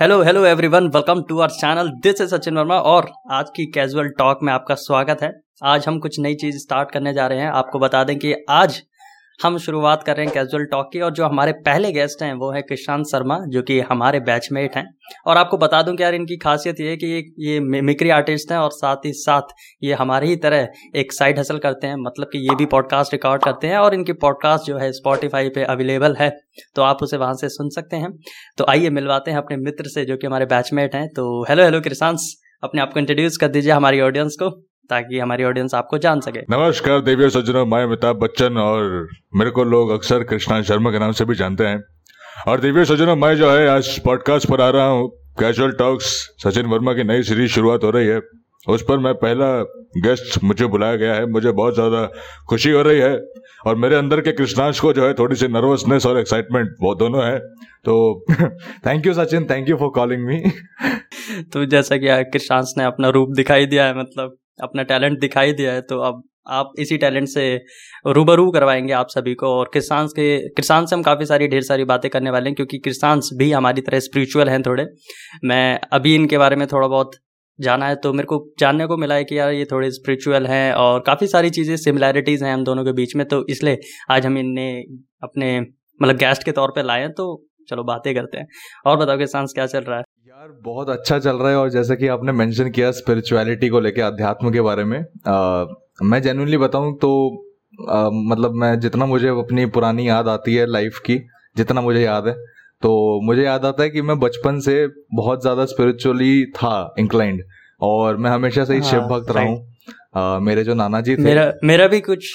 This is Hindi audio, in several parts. Hello everyone, welcome to our channel. This is Sachin Verma और आज की कैजुअल टॉक में आपका स्वागत है। आज हम कुछ नई चीज़ स्टार्ट करने जा रहे हैं। आपको बता दें कि आज हम शुरुआत कर रहे हैं कैजुअल टॉक की, और जो हमारे पहले गेस्ट हैं वो है कृष्णांश शर्मा, जो कि हमारे बैचमेट हैं। और आपको बता दूं कि यार, इनकी खासियत ये है कि ये मिमिक्री आर्टिस्ट हैं और साथ ही साथ ये हमारी ही तरह एक साइड हसल करते हैं, मतलब कि ये भी पॉडकास्ट रिकॉर्ड करते हैं। और इनकी पॉडकास्ट जो है स्पॉटिफाई पे अवेलेबल है, तो आप उसे वहाँ से सुन सकते हैं। तो आइए मिलवाते हैं अपने मित्र से जो कि हमारे बैचमेट हैं। तो हेलो कृष्णांश, अपने आप को इंट्रोड्यूस कर दीजिए हमारी ऑडियंस को, ताकि हमारी ऑडियंस आपको जान सके। नमस्कार देवी और सज्जनों, मैं अमिताभ बच्चन और मेरे को लोग अक्सर कृष्णांश शर्मा के नाम से भी जानते हैं। और देवी और सज्जनों, मैं जो है आज पॉडकास्ट पर आ रहा हूँ। कैजुअल टॉक्स सचिन वर्मा की नई सीरीज शुरुआत हो रही है, उस पर मैं पहला गेस्ट मुझे बुलाया गया है। मुझे बहुत ज़्यादा खुशी हो रही है, और मेरे अंदर के कृष्णांश को जो है थोड़ी सी नर्वसनेस और एक्साइटमेंट वो दोनों है। तो thank you Sachin, thank you for calling me. तो जैसा कि कृष्णांश ने अपना रूप दिखाई दिया है, मतलब अपना टैलेंट दिखाई दिया है, तो अब आप इसी टैलेंट से रूबरू करवाएंगे आप सभी को। और कृष्णांश से हम काफ़ी सारी ढेर सारी बातें करने वाले हैं, क्योंकि कृष्णांश भी हमारी तरह स्पिरिचुअल हैं थोड़े। मैं अभी इनके बारे में थोड़ा बहुत जाना है, तो मेरे को जानने को मिला है कि यार ये थोड़े स्पिरिचुअल हैं और काफ़ी सारी चीज़ें सिमिलैरिटीज़ हैं हम दोनों के बीच में। तो इसलिए आज हम इन्हें अपने मतलब गेस्ट के तौर पर लाए हैं। तो चलो बातें करते हैं। और बताओ कृष्णांश, क्या चल रहा है? यार बहुत अच्छा चल रहा है। और जैसे कि आपने मेंशन किया स्पिरिचुअलिटी को लेके, अध्यात्म के बारे में, मैं जेन्युइनली बताऊं तो मतलब मैं जितना मुझे अपनी पुरानी याद आती है लाइफ की, जितना मुझे याद है, तो मुझे याद आता है कि मैं बचपन से बहुत ज़्यादा स्पिरिचुअली था इंक्लाइंड, और मैं हमेशा से ही शिव भक्त रहा हूँ। मेरे जो नाना जी थे, मेरा भी कुछ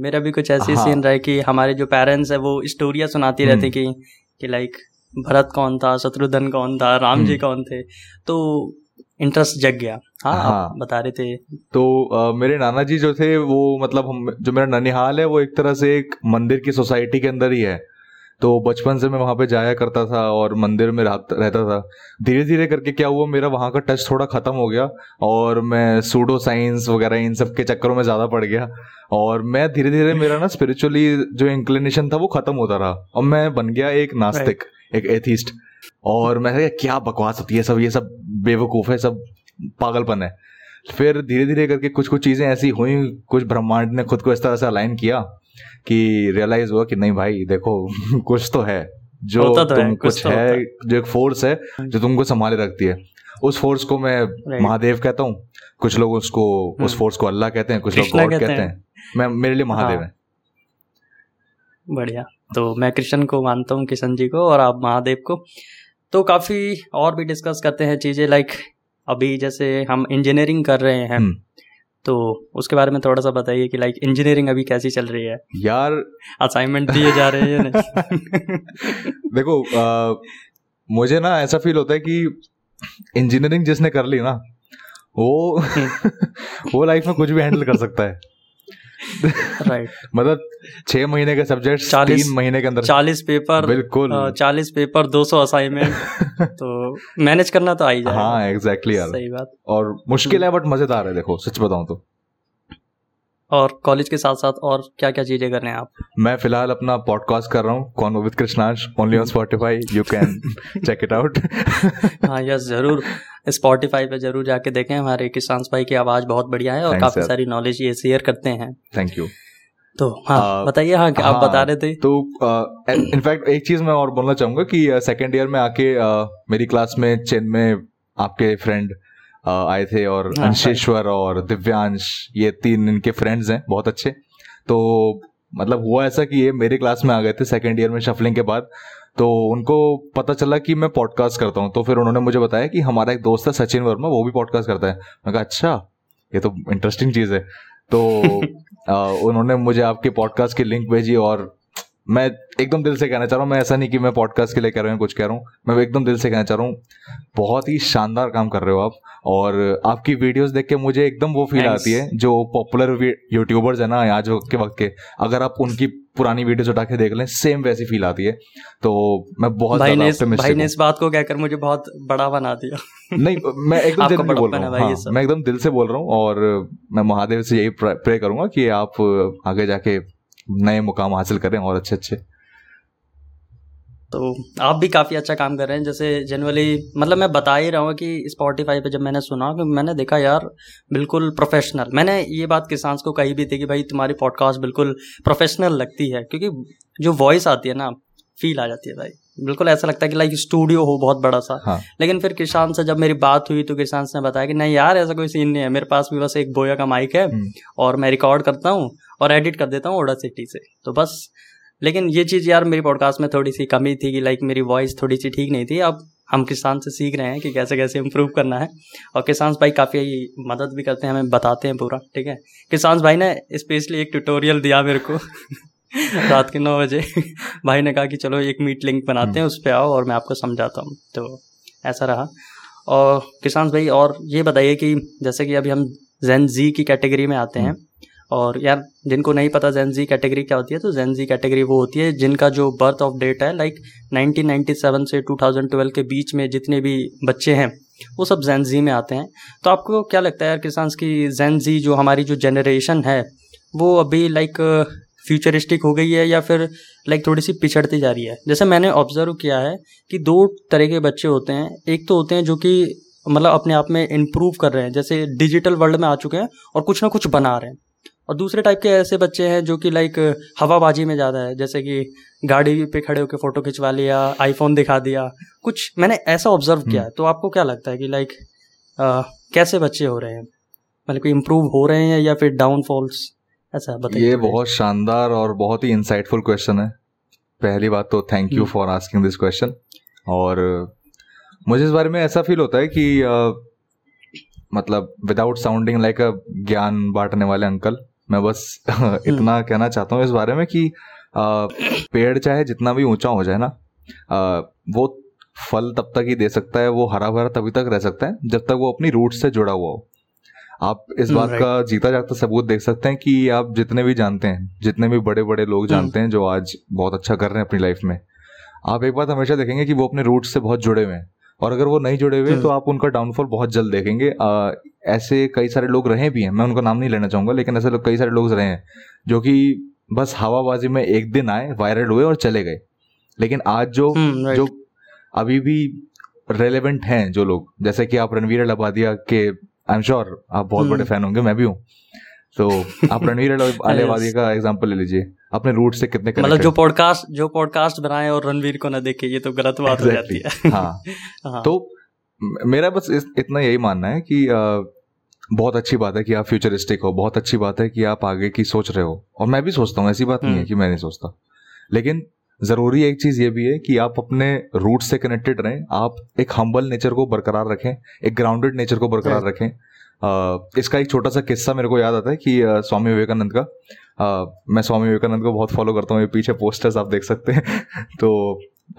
मेरा भी कुछ ऐसी सीन रहा है कि हमारे जो पेरेंट्स है वो स्टोरियाँ सुनाती रहती कि लाइक भरत कौन था, शत्रुघ्न कौन था, राम जी कौन थे, तो इंटरेस्ट जग गया। हाँ, बता रहे थे। तो मेरे नाना जी जो थे वो, मतलब हम जो मेरा ननिहाल है वो एक तरह से एक मंदिर की सोसाइटी के अंदर ही है, तो बचपन से मैं वहाँ पे जाया करता था और मंदिर में रहता था। धीरे धीरे करके क्या हुआ, मेरा वहाँ का टच थोड़ा ख़त्म हो गया और मैं सूडो साइंस वगैरह इन सब के चक्करों में ज़्यादा पड़ गया, और मैं धीरे धीरे मेरा ना स्पिरिचुअली जो इंक्लिनेशन था वो ख़त्म होता रहा, और मैं बन गया एक नास्तिक, एक एथिस्ट। और मैं, क्या बकवास होती है सब, ये सब बेवकूफ़ है, सब पागलपन है। फिर धीरे धीरे करके कुछ चीज़ें ऐसी हुई, कुछ ब्रह्मांड ने खुद को इस तरह से अलाइन किया कि रियलाइज हुआ कि नहीं भाई, देखो कुछ तो है जो जो एक फोर्स है जो तुमको संभाले रखती है। उस फोर्स को मैं महादेव कहता हूँ, कुछ लोग उसको उस फोर्स को अल्लाह कहते हैं, कुछ लोग गॉड कहते हैं। मैं, मेरे लिए महादेव है। बढ़िया। तो मैं कृष्ण को मानता हूँ, किशन जी को, और आप महादेव को। तो काफी और भी डिस्कस करते हैं चीजें, लाइक अभी जैसे हम इंजीनियरिंग कर रहे हैं, तो उसके बारे में थोड़ा सा बताइए कि लाइक इंजीनियरिंग अभी कैसी चल रही है? यार असाइनमेंट दिए जा रहे हैं देखो मुझे ना ऐसा फील होता है कि इंजीनियरिंग जिसने कर ली ना वो वो लाइफ में कुछ भी हैंडल कर सकता है। राइट, मतलब 6 महीने के सब्जेक्ट 3 महीने के अंदर 40 पेपर, बिल्कुल 40 पेपर, 200 असाइनमेंट तो मैनेज करना तो आ ही जाएगा। हाँ एग्जैक्टली यार, सही बात। और मुश्किल है बट मजेदार है, देखो सच बताऊं तो। और कॉलेज के साथ साथ और क्या क्या चीजें कर रहे हैं आप? मैं फिलहाल अपना पॉडकास्ट कर रहा हूँ, convo with Krishnansh, only on Spotify, you can check it out. हाँ यस, जरूर स्पॉटिफाई पे जरूर जाके देखें। हमारे कृष्णांश भाई की आवाज बहुत बढ़िया है और काफी सारी नॉलेज ये शेयर करते हैं। Thank you. तो हाँ बताइए, हाँ कि आप बता रहे थे। तो इनफैक्ट एक चीज मैं और बोलना चाहूंगा कि सेकेंड ईयर में आके मेरी क्लास में चेन में आपके फ्रेंड आए थे, और अंशेश्वर और दिव्यांश, ये 3 इनके फ्रेंड्स हैं बहुत अच्छे। तो मतलब हुआ ऐसा कि ये मेरे क्लास में आ गए थे सेकेंड ईयर में शफलिंग के बाद, तो उनको पता चला कि मैं पॉडकास्ट करता हूँ, तो फिर उन्होंने मुझे बताया कि हमारा एक दोस्त है सचिन वर्मा, वो भी पॉडकास्ट करता है। मैं कहा अच्छा, ये तो इंटरेस्टिंग चीज़ है। तो उन्होंने मुझे आपके पॉडकास्ट की लिंक भेजी, और मैं एकदम दिल से कहना चाह रहा हूँ, मैं ऐसा नहीं कि मैं पॉडकास्ट के लिए कर रहा हूँ कुछ कह रहा हूँ, मैं एकदम दिल से कहना चाह रहा हूँ, बहुत ही शानदार काम कर रहे हो आप। और आपकी वीडियोस देख के मुझे एकदम वो फील आती है जो पॉपुलर यूट्यूबर्स है ना आज के वक्त के, अगर आप उनकी पुरानी वीडियोस उठा के देख लें, सेम वैसी फील आती है। तो मैं बहुत भाई ने इस बात को कहकर मुझे बहुत बड़ा बना दिया। नहीं, मैं एकदम दिल से बोल रहा हूँ, मैं एकदम दिल से बोल रहा हूँ, और मैं महादेव से यही प्रे करूंगा कि आप आगे जाके नए मुकाम हासिल करें और अच्छे। तो आप भी काफ़ी अच्छा काम कर रहे हैं। जैसे जनरली मतलब मैं बता ही रहा हूँ कि स्पॉटिफाई पे जब मैंने सुना कि मैंने देखा यार बिल्कुल प्रोफेशनल, मैंने ये बात किसांस को कही भी थी कि भाई तुम्हारी पॉडकास्ट बिल्कुल प्रोफेशनल लगती है, क्योंकि जो वॉइस आती है ना फील आ जाती है भाई, बिल्कुल ऐसा लगता है कि लाइक स्टूडियो हो बहुत बड़ा सा। हाँ। लेकिन फिर किशांस से जब मेरी बात हुई तो किशांस ने बताया कि नहीं यार ऐसा कोई सीन नहीं है, मेरे पास भी बस एक बोया का माइक है और मैं रिकॉर्ड करता हूँ और एडिट कर देता हूँ ऑडासिटी से, तो बस। लेकिन ये चीज़ यार मेरी पॉडकास्ट में थोड़ी सी कमी थी कि लाइक मेरी वॉइस थोड़ी सी ठीक नहीं थी। अब हम किशांस से सीख रहे हैं कि कैसे कैसे इम्प्रूव करना है, और किशांस भाई काफ़ी मदद भी करते हैं, हमें बताते हैं पूरा। ठीक है, किशांस भाई ने स्पेशली एक ट्यूटोरियल दिया मेरे को रात के 9 बजे भाई ने कहा कि चलो एक मीट लिंक बनाते हैं, उस पर आओ और मैं आपको समझाता हूँ, तो ऐसा रहा। और किशांस भाई और ये बताइए कि जैसे कि अभी हम जेन जी की कैटेगरी में आते हैं, और यार जिनको नहीं पता जेन जी कैटेगरी क्या होती है, तो जेन जी कैटेगरी वो होती है जिनका जो बर्थ ऑफ डेट है लाइक 1997 से 2012 के बीच में जितने भी बच्चे हैं वो सब जेन जी में आते हैं। तो आपको क्या लगता है यार किशांस की जेन जी जो हमारी जो जनरेशन है वो अभी लाइक फ्यूचरिस्टिक हो गई है या फिर लाइक थोड़ी सी पिछड़ती जा रही है? जैसे मैंने ऑब्जर्व किया है कि 2 तरह के बच्चे होते हैं, एक तो होते हैं जो कि मतलब अपने आप में इम्प्रूव कर रहे हैं, जैसे डिजिटल वर्ल्ड में आ चुके हैं और कुछ ना कुछ बना रहे हैं, और दूसरे टाइप के ऐसे बच्चे हैं जो कि लाइक हवाबाजी में ज़्यादा है, जैसे कि गाड़ी पे खड़े होकर फ़ोटो खिंचवा लिया, आईफोन दिखा दिया, कुछ मैंने ऐसा ऑब्जर्व किया है। तो आपको क्या लगता है कि लाइक कैसे बच्चे हो रहे हैं, मतलब कोई इम्प्रूव हो रहे हैं या फिर डाउनफॉल्स, ऐसा बताइए। ये बहुत शानदार और बहुत ही इंसाइटफुल क्वेश्चन है। पहली बात तो thank you for asking this question. और मुझे इस बारे में ऐसा फील होता है कि मतलब विदाउट साउंडिंग लाइक अ ज्ञान बांटने वाले अंकल, मैं बस इतना कहना चाहता हूँ इस बारे में कि पेड़ चाहे जितना भी ऊंचा हो जाए ना, वो फल तब तक ही दे सकता है, वो हरा भरा तभी तक रह सकता है जब तक वो अपनी रूट से जुड़ा हुआ हो। आप इस बात का जीता जागता सबूत देख सकते हैं कि आप जितने भी जानते हैं, जितने भी बड़े बड़े लोग जानते हैं जो आज बहुत अच्छा कर रहे हैं अपनी लाइफ में, आप एक बात हमेशा देखेंगे कि वो अपने रूट से बहुत जुड़े हुए हैं, और अगर वो नहीं जुड़े हुए तो आप उनका डाउनफॉल बहुत जल्द देखेंगे। ऐसे कई सारे लोग रहे भी हैं, मैं उनका नाम नहीं लेना चाहूंगा, लेकिन ऐसे कई सारे लोग रहे हैं जो कि बस हवाबाजी में एक दिन आए, वायरल हुए और चले गए। लेकिन आज जो अभी भी रेलेवेंट हैं जो लोग, जैसे कि आप रणवीर अल्बादिया के, आई एम श्योर आप बहुत बड़े फैन होंगे, मैं भी हूँ, तो आप रणवीर अल्बादिया का एग्जांपल ले लीजिए, अपने रूट से कितने कनेक्टेड, मतलब जो पॉडकास्ट बनाए और रणवीर को ना देखे, ये तो गलत बात हो जाती है। हाँ। तो मेरा बस इतना यही मानना है कि बहुत अच्छी बात है कि आप फ्यूचरिस्टिक हो, बहुत अच्छी बात है कि आप आगे की सोच रहे हो, और मैं भी सोचता हूँ, ऐसी बात नहीं है कि मैं नहीं सोचता, लेकिन जरूरी एक चीज ये भी है कि आप अपने रूट से कनेक्टेड रहें, आप एक हम्बल नेचर को बरकरार रखें, एक ग्राउंडेड नेचर को बरकरार रखें। इसका एक छोटा सा किस्सा मेरे को याद आता है कि स्वामी विवेकानंद का, मैं स्वामी विवेकानंद को बहुत फॉलो करता हूँ, ये पीछे पोस्टर्स आप देख सकते हैं तो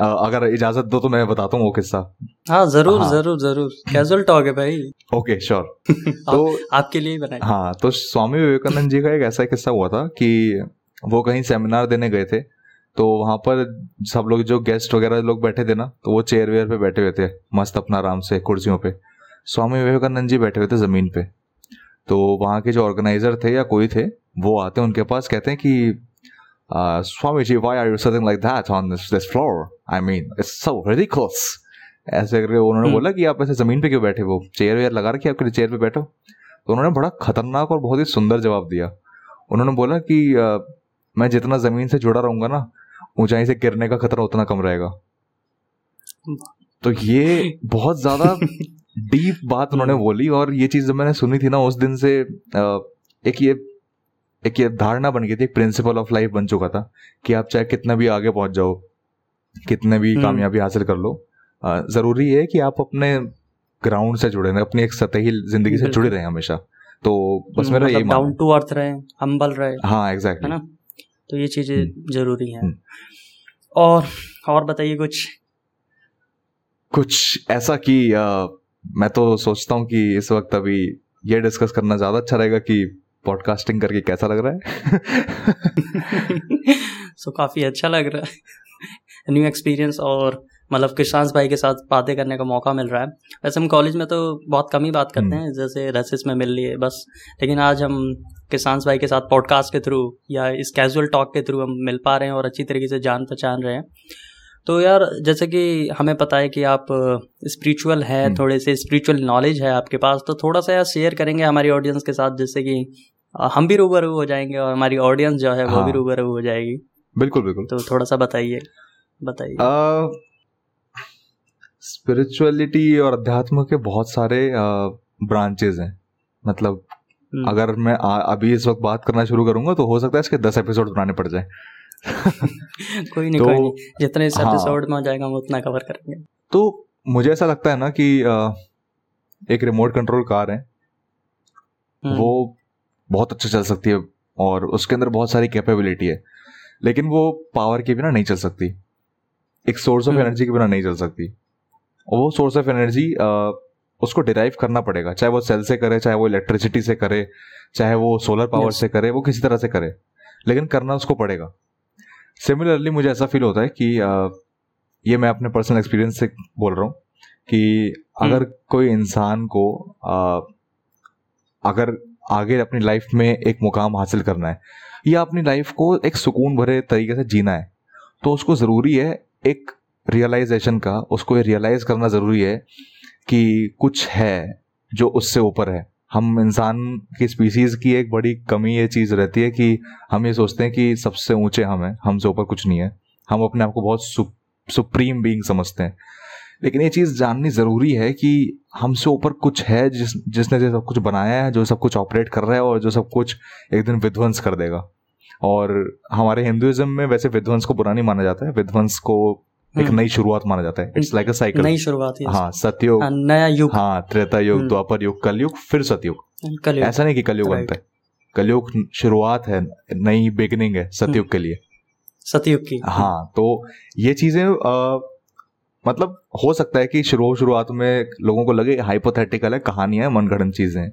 अगर इजाजत दो तो मैं बताता हूँ वो किस्सा। हाँ जरूर जरूर जरूर, कैजुअल टॉक है भाई। Okay sure. तो आपके लिए बनाए। हाँ, तो स्वामी विवेकानंद जी का एक ऐसा किस्सा हुआ था कि वो कहीं सेमिनार देने गए थे, तो वहाँ पर सब लोग जो गेस्ट वगैरह लोग बैठे थे ना, तो वो चेयर वेयर पे बैठे हुए थे मस्त अपना आराम से कुर्सियों पे, स्वामी विवेकानंद जी बैठे हुए थे ज़मीन पे। तो वहाँ के जो ऑर्गेनाइजर थे या कोई थे, वो आते हैं उनके पास, कहते हैं कि Swami ji why are you sitting like that on this floor, I mean it's so ridiculous, ऐसे करके उन्होंने बोला कि आप ऐसे ज़मीन पर क्यों बैठे हो, चेयर वेयर लगा रखी है, आपके चेयर पर बैठो। तो उन्होंने बड़ा खतरनाक और बहुत ही सुंदर जवाब दिया, उन्होंने बोला कि मैं जितना ज़मीन से जुड़ा रहूँगा ना, ऊंचाई से गिरने का खतरा उतना कम रहेगा। तो ये बहुत ज्यादा डीप बात उन्होंने बोली, और ये चीज जब मैंने सुनी थी ना, उस दिन से एक ये धारणा बन गई थी, एक प्रिंसिपल ऑफ लाइफ बन चुका था कि आप चाहे कितना भी आगे पहुंच जाओ, कितने भी कामयाबी हासिल कर लो, जरूरी है कि आप अपने ग्राउंड से जुड़े रहें, अपनी एक सतही जिंदगी से जुड़े रहें हमेशा। तो बस मेरा ये डाउन टू अर्थ रहे, हम्बल रहे। हाँ एग्जैक्टली, तो ये चीज़ें जरूरी हैं। और बताइए कुछ ऐसा कि मैं तो सोचता हूँ कि इस वक्त अभी ये डिस्कस करना ज़्यादा अच्छा रहेगा कि पॉडकास्टिंग करके कैसा लग रहा है। सो काफ़ी अच्छा लग रहा है, न्यू एक्सपीरियंस, और मतलब किशांस भाई के साथ बातें करने का मौका मिल रहा है। वैसे हम कॉलेज में तो बहुत कम ही बात करते हैं, जैसे रेसेस में मिल लिए बस, लेकिन आज हम किशांस भाई के साथ पॉडकास्ट के थ्रू या इस कैजुअल टॉक के थ्रू हम मिल पा रहे हैं और अच्छी तरीके से जान पहचान रहे हैं। तो यार जैसे कि हमें पता है कि आप स्पिरिचुअल है, थोड़े से स्पिरिचुअल नॉलेज है आपके पास, तो थोड़ा सा यार शेयर करेंगे हमारी ऑडियंस के साथ, जिससे कि हम भी रूबरू हो जाएंगे और हमारी ऑडियंस जो है वो भी रूबरू हो जाएगी। बिल्कुल बिल्कुल, तो थोड़ा सा बताइए। स्पिरिचुअलिटी और अध्यात्म के बहुत सारे ब्रांचेस हैं, मतलब अगर मैं अभी इस वक्त बात करना शुरू करूंगा तो हो सकता है इसके 10 एपिसोड बनाने पड़ जाए। कोई नहीं, जितने इस एपिसोड में जाएगा हम उतना कवर करेंगे। तो मुझे ऐसा लगता है ना कि एक रिमोट कंट्रोल कार है वो बहुत अच्छे चल सकती है और उसके अंदर बहुत सारी कैपेबिलिटी है, लेकिन वो पावर के बिना नहीं चल सकती, एक सोर्स ऑफ एनर्जी के बिना नहीं चल सकती। और वो सोर्स ऑफ एनर्जी उसको डिराइव करना पड़ेगा, चाहे वो सेल से करे, चाहे वो इलेक्ट्रिसिटी से करे, चाहे वो सोलर पावर से करे, वो किसी तरह से करे, लेकिन करना उसको पड़ेगा। सिमिलरली मुझे ऐसा फील होता है कि ये मैं अपने पर्सनल एक्सपीरियंस से बोल रहा हूँ कि अगर कोई इंसान को अगर आगे अपनी लाइफ में एक मुकाम हासिल करना है या अपनी लाइफ को एक सुकून भरे तरीके से जीना है, तो उसको ज़रूरी है एक रियलाइजेशन का, उसको ये रियलाइज़ करना ज़रूरी है कि कुछ है जो उससे ऊपर है। हम इंसान की स्पीसीज़ की एक बड़ी कमी ये चीज़ रहती है कि हम ये सोचते हैं कि सबसे ऊंचे हम हैं, हमसे ऊपर कुछ नहीं है, हम अपने आप को बहुत सुप्रीम बीइंग समझते हैं। लेकिन ये चीज़ जाननी ज़रूरी है कि हमसे ऊपर कुछ है जिसने जो सब कुछ बनाया है, जो सब कुछ ऑपरेट कर रहा है और जो सब कुछ एक दिन विध्वंस कर देगा। और हमारे हिंदुइज्म में वैसे विध्वंस को बुरा नहीं माना जाता है, विध्वंस को एक नई शुरुआत माना जाता है। इट्स लाइक अ साइकिल, नई शुरुआत है। हाँ, सतयुग, नया युग, हाँ त्रेता युग, द्वापर युग, कलयुग, फिर सतयुग। ऐसा नहीं कि कलयुग अंत है, कलयुग शुरुआत है, नई बिगिनिंग है सतयुग के लिए, सतयुग की। हाँ, तो ये चीजें मतलब हो सकता है कि शुरुआत में लोगों को लगे हाइपोथेटिकल है, कहानियां है, मनगढ़ंत चीजें हैं,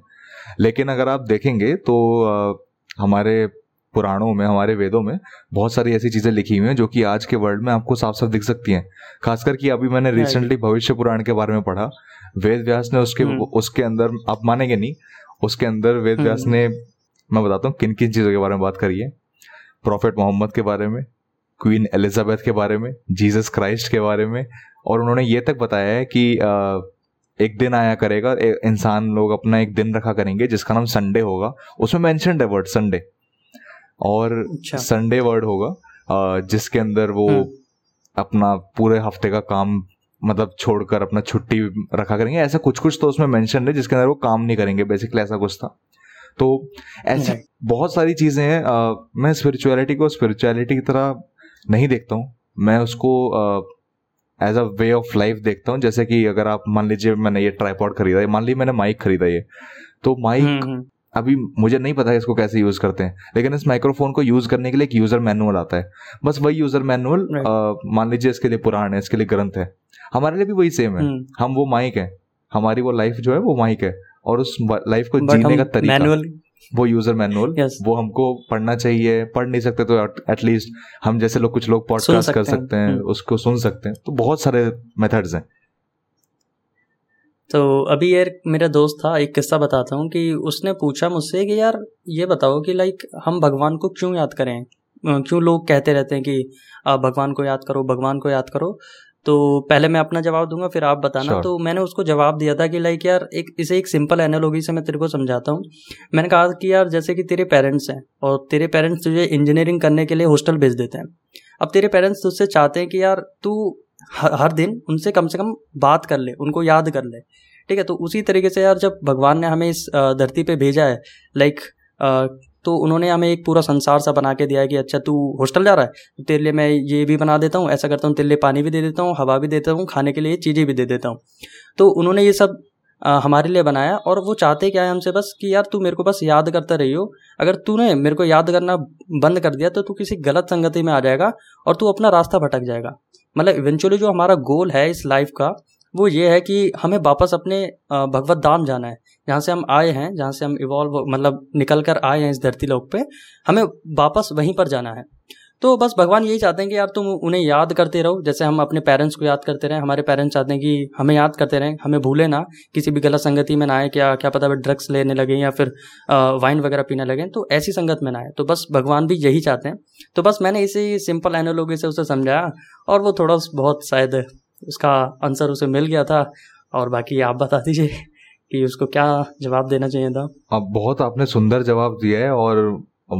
लेकिन अगर आप देखेंगे तो हमारे पुराणों में, हमारे वेदों में बहुत सारी ऐसी चीजें लिखी हुई हैं जो कि आज के वर्ल्ड में आपको साफ साफ दिख सकती हैं। खासकर कि अभी मैंने रिसेंटली भविष्य पुराण के बारे में पढ़ा, वेद व्यास ने उसके अंदर, आप मानेंगे नहीं, उसके अंदर वेद व्यास ने, मैं बताता हूँ किन किन चीजों के बारे में बात करी है, प्रोफेट मोहम्मद के बारे में, क्वीन एलिजाबेथ के बारे में, जीसस क्राइस्ट के बारे में, और उन्होंने ये तक बताया है कि एक दिन आया करेगा, इंसान लोग अपना एक दिन रखा करेंगे जिसका नाम संडे होगा, उसमें मेंशन्ड है वर्ड संडे, और संडे वर्ड होगा जिसके अंदर वो अपना पूरे हफ्ते का काम मतलब छोड़कर अपना छुट्टी रखा करेंगे, ऐसा कुछ तो उसमें मेंशन है जिसके अंदर वो काम नहीं करेंगे, बेसिकली ऐसा कुछ था। तो ऐसी बहुत सारी चीजें हैं। मैं स्पिरिचुअलिटी को स्पिरिचुअलिटी की तरह नहीं देखता हूँ, मैं उसको as a way of life देखता हूँ। जैसे कि अगर आप मान लीजिए मैंने ये ट्राइपॉड खरीदा है, मान लीजिए मैंने माइक खरीदा है, तो माइक अभी मुझे नहीं पता है इसको कैसे यूज करते हैं, लेकिन इस माइक्रोफोन को यूज करने के लिए एक यूजर मैनुअल आता है, बस वही यूजर मैनुअल मान लीजिए इसके लिए पुराण है, इसके लिए ग्रंथ है, हमारे लिए भी वही सेम है। हम वो माइक है, हमारी वो लाइफ जो है वो माइक है, और उस लाइफ को जीने का तरीका manual, वो यूजर मैनुअल वो हमको पढ़ना चाहिए, पढ़ नहीं सकते तो एटलीस्ट हम जैसे लोग, कुछ लोग पॉडकास्ट कर सकते हैं, उसको सुन सकते हैं, तो बहुत सारे मेथड्स हैं। तो अभी यार मेरा दोस्त था, एक किस्सा बताता हूँ कि उसने पूछा मुझसे कि यार ये बताओ कि लाइक हम भगवान को क्यों याद करें, क्यों लोग कहते रहते हैं कि भगवान को याद करो, भगवान को याद करो। तो पहले मैं अपना जवाब दूंगा फिर आप बताना। Sure. तो मैंने उसको जवाब दिया था कि लाइक यार इसे एक सिंपल एनालॉजी से मैं तेरे को समझाता हूँ। मैंने कहा कि यार जैसे कि तेरे पेरेंट्स हैं और तेरे पेरेंट्स तुझे इंजीनियरिंग करने के लिए हॉस्टल भेज देते हैं। अब तेरे पेरेंट्स तुझसे चाहते हैं कि यार तू हर दिन उनसे कम से कम बात कर ले, उनको याद कर ले, ठीक है। तो उसी तरीके से यार जब भगवान ने हमें इस धरती पे भेजा है लाइक तो उन्होंने हमें एक पूरा संसार सा बना के दिया है कि अच्छा तू हॉस्टल जा रहा है, तेरे लिए मैं ये भी बना देता हूँ, ऐसा करता हूँ, तेरे लिए पानी भी दे देता हूँ, हवा भी देता हूँ, खाने के लिए चीज़ें भी दे देता हूँ। तो उन्होंने ये सब हमारे लिए बनाया और वो चाहते क्या है हमसे बस कि यार तू मेरे को बस याद करता रहियो। अगर तूने मेरे को याद करना बंद कर दिया तो तू किसी गलत संगति में आ जाएगा और तू अपना रास्ता भटक जाएगा। मतलब इवेंचुअली जो हमारा गोल है इस लाइफ का वो ये है कि हमें वापस अपने भगवत धाम जाना है, जहाँ से हम आए हैं, जहाँ से हम इवॉल्व मतलब निकल कर आए हैं इस धरती लोक पे, हमें वापस वहीं पर जाना है। तो बस भगवान यही चाहते हैं कि यार तुम उन्हें याद करते रहो, जैसे हम अपने पेरेंट्स को याद करते रहें। हमारे पेरेंट्स चाहते हैं कि हमें याद करते रहें, हमें भूले ना, किसी भी गलत संगति में ना आए, क्या पता ड्रग्स लेने लगे या फिर वाइन वगैरह पीने लगे तो ऐसी संगत में ना आए। तो बस भगवान भी यही चाहते हैं। तो बस मैंने इसी सिंपल एनालॉजी से उसे समझाया और वो थोड़ा बहुत शायद उसका आंसर उसे मिल गया था। और बाकी आप बता दीजिए कि उसको क्या जवाब देना चाहिए था। अब बहुत आपने सुंदर जवाब दिया है और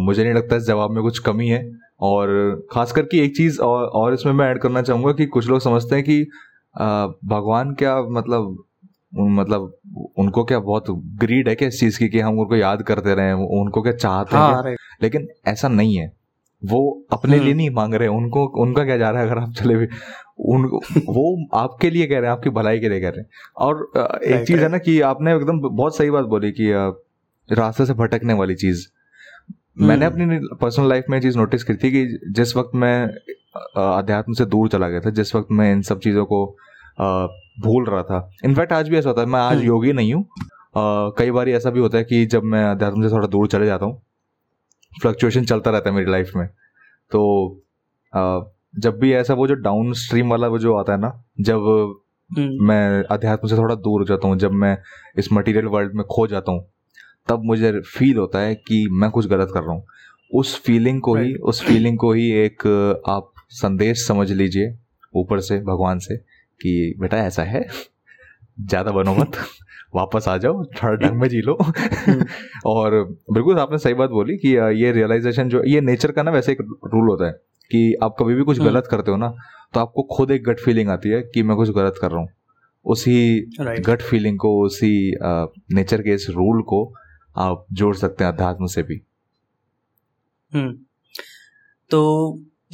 मुझे नहीं लगता इस जवाब में कुछ कमी है। और खासकर कि एक चीज़ और इसमें मैं ऐड करना चाहूँगा कि कुछ लोग समझते हैं कि भगवान क्या मतलब उनको क्या बहुत ग्रीड है क्या इस चीज़ की कि हम उनको याद करते रहें, उनको क्या चाहते हैं। लेकिन ऐसा नहीं है, वो अपने लिए नहीं मांग रहे, उनको उनका क्या जा रहा है। अगर आप चले वो आपके लिए कह रहे हैं, आपकी भलाई के लिए कह रहे हैं। और एक चीज़ है ना कि आपने एकदम बहुत सही बात बोली कि रास्ते से भटकने वाली चीज़, मैंने अपनी पर्सनल लाइफ में चीज़ नोटिस की थी कि जिस वक्त मैं अध्यात्म से दूर चला गया था, जिस वक्त मैं इन सब चीज़ों को भूल रहा था। इनफैक्ट आज भी ऐसा होता है, मैं आज योगी नहीं हूँ। कई बार ऐसा भी होता है कि जब मैं अध्यात्म से थोड़ा दूर चले जाता हूँ, फ्लक्चुएशन चलता रहता है मेरी लाइफ में। तो जब भी ऐसा वो जो डाउन स्ट्रीम वाला वो जो आता है ना, जब मैं अध्यात्म से थोड़ा दूर हो जाता हूँ, जब मैं इस मटीरियल वर्ल्ड में खो जाता हूँ, तब मुझे फील होता है कि मैं कुछ गलत कर रहा हूँ। उस फीलिंग को ही एक आप संदेश समझ लीजिए ऊपर से, भगवान से, कि बेटा ऐसा है, ज़्यादा बनो मत, वापस आ जाओ, थोड़ा ढंग में जी लो। और बिल्कुल आपने सही बात बोली कि ये रियलाइजेशन जो ये नेचर का ना वैसे एक रूल होता है कि आप कभी भी कुछ गलत करते हो ना तो आपको खुद एक गट फीलिंग आती है कि मैं कुछ गलत कर रहा हूँ। उसी गट फीलिंग को, उसी नेचर के इस रूल को आप जोड़ सकते हैं अध्यात्म से भी। तो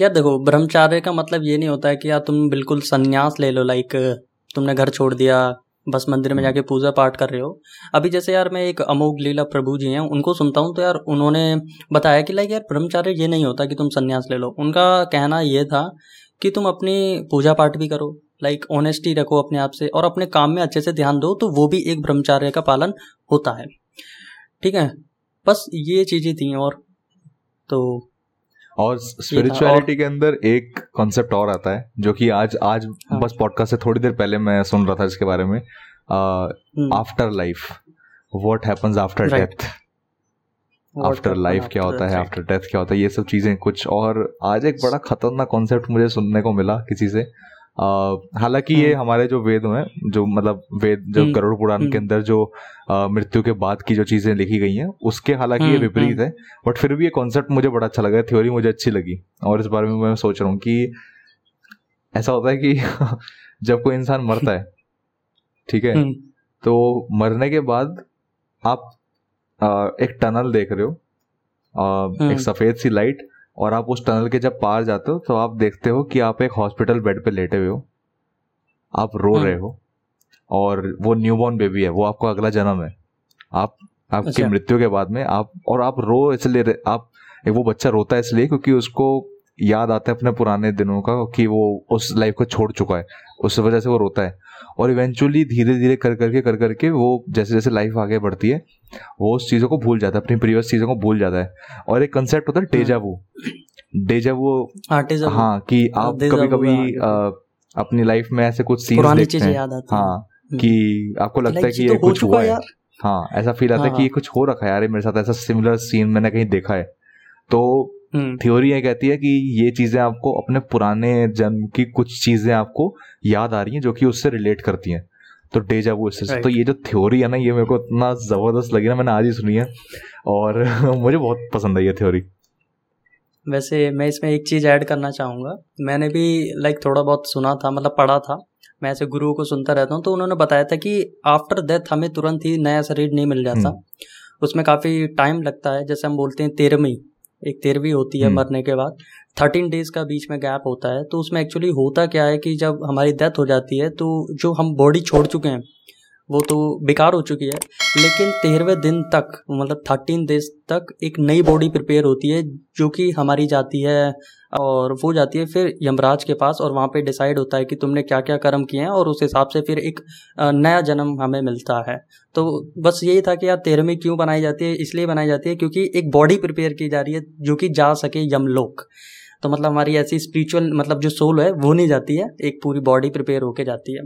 यार देखो, ब्रह्मचार्य का मतलब ये नहीं होता है कि यार तुम बिल्कुल संन्यास ले लो, लाइक तुमने घर छोड़ दिया, बस मंदिर में जाके पूजा पाठ कर रहे हो। अभी जैसे यार मैं एक अमोघ लीला प्रभु जी हैं, उनको सुनता हूँ तो यार उन्होंने बताया कि लाइक यार ब्रह्मचार्य ये नहीं होता कि तुम संन्यास ले लो। उनका कहना ये था कि तुम अपनी पूजा पाठ भी करो, लाइक ऑनेस्टी रखो अपने आप से और अपने काम में अच्छे से ध्यान दो, तो वो भी एक ब्रह्मचार्य का पालन होता है। ठीक है, बस ये चीजें थी। और तो और स्पिरिचुअलिटी के अंदर एक कॉन्सेप्ट और आता है जो कि आज हाँ। बस पॉडकास्ट से थोड़ी देर पहले मैं सुन रहा था इसके बारे में, after life, what happens after death, after life क्या होता है, आफ्टर डेथ क्या होता है, ये सब चीजें कुछ। और आज एक बड़ा खतरनाक कॉन्सेप्ट मुझे सुनने को मिला किसी से, हालांकि ये हमारे जो वेद हैं, जो मतलब वेद जो करोड़ पुराण के अंदर जो मृत्यु के बाद की जो चीजें लिखी गई हैं उसके हालांकि ये विपरीत है, बट फिर भी ये कॉन्सेप्ट मुझे बड़ा अच्छा लगा, थ्योरी मुझे अच्छी लगी। और इस बारे में मैं सोच रहा हूँ कि ऐसा होता है कि जब कोई इंसान मरता है, ठीक है, तो मरने के बाद आप एक टनल देख रहे हो, एक सफेद सी लाइट, और आप उस टनल के जब पार जाते हो तो आप देखते हो कि आप एक हॉस्पिटल बेड पे लेटे हुए हो, आप रो रहे हो, और वो न्यूबॉर्न बेबी है, वो आपका अगला जन्म है। आप आपकी अच्छा। मृत्यु के बाद में आप रो इसलिए, आप वो बच्चा रोता है इसलिए क्योंकि उसको याद आता है अपने पुराने दिनों का कि वो उस लाइफ को छोड़ चुका है, उस वजह से वो रोता है। और इवेंचुअली धीरे धीरे कर करके वो जैसे जैसे लाइफ आगे बढ़ती है वो उस चीज़ों को भूल जाता है, अपनी प्रीवियस चीज़ों को भूल जाता है। और एक कंसेप्ट होता है डेजा वू, हाँ, कि आप कभी कभी अपनी लाइफ में ऐसे कुछ सीन देखते हैं, हाँ, कि आपको लगता है कि ये कुछ हुआ है, हाँ, ऐसा फील आता है कि ये कुछ हो रखा है यार, मेरे साथ ऐसा सिमिलर सीन मैंने कहीं देखा है। तो थ्योरी ये कहती है कि ये चीज़ें आपको अपने पुराने जन्म की कुछ चीज़ें आपको याद आ रही हैं जो कि उससे रिलेट करती हैं, तो डेजा वो इससे। तो ये जो थ्योरी है ना, ये मेरे को इतना ज़बरदस्त लगी ना, मैंने आज ही सुनी है और मुझे बहुत पसंद आई ये थ्योरी। वैसे मैं इसमें एक चीज़ ऐड करना चाहूँगा, मैंने भी लाइक थोड़ा बहुत सुना था, मतलब पढ़ा था, मैं ऐसे गुरु को सुनता रहता हूँ, तो उन्होंने बताया था कि आफ्टर डेथ हमें तुरंत ही नया शरीर नहीं मिल जाता, उसमें काफ़ी टाइम लगता है। जैसे हम बोलते हैं 13वीं होती है मरने के बाद, 13 days का बीच में गैप होता है। तो उसमें एक्चुअली होता क्या है कि जब हमारी डेथ हो जाती है तो जो हम बॉडी छोड़ चुके हैं वो तो बेकार हो चुकी है, लेकिन 13वें दिन तक, मतलब 13 days तक, एक नई बॉडी प्रिपेयर होती है जो कि हमारी जाती है और वो जाती है फिर यमराज के पास, और वहाँ पे डिसाइड होता है कि तुमने क्या क्या कर्म किए हैं, और उस हिसाब से फिर एक नया जन्म हमें मिलता है। तो बस यही था कि यार 13वीं क्यों बनाई जाती है, इसलिए बनाई जाती है क्योंकि एक बॉडी प्रिपेयर की जा रही है जो कि जा सके यमलोक। तो मतलब हमारी ऐसी स्पिरिचुअल मतलब जो सोल है वो नहीं जाती है, एक पूरी बॉडी प्रिपेयर होके जाती है।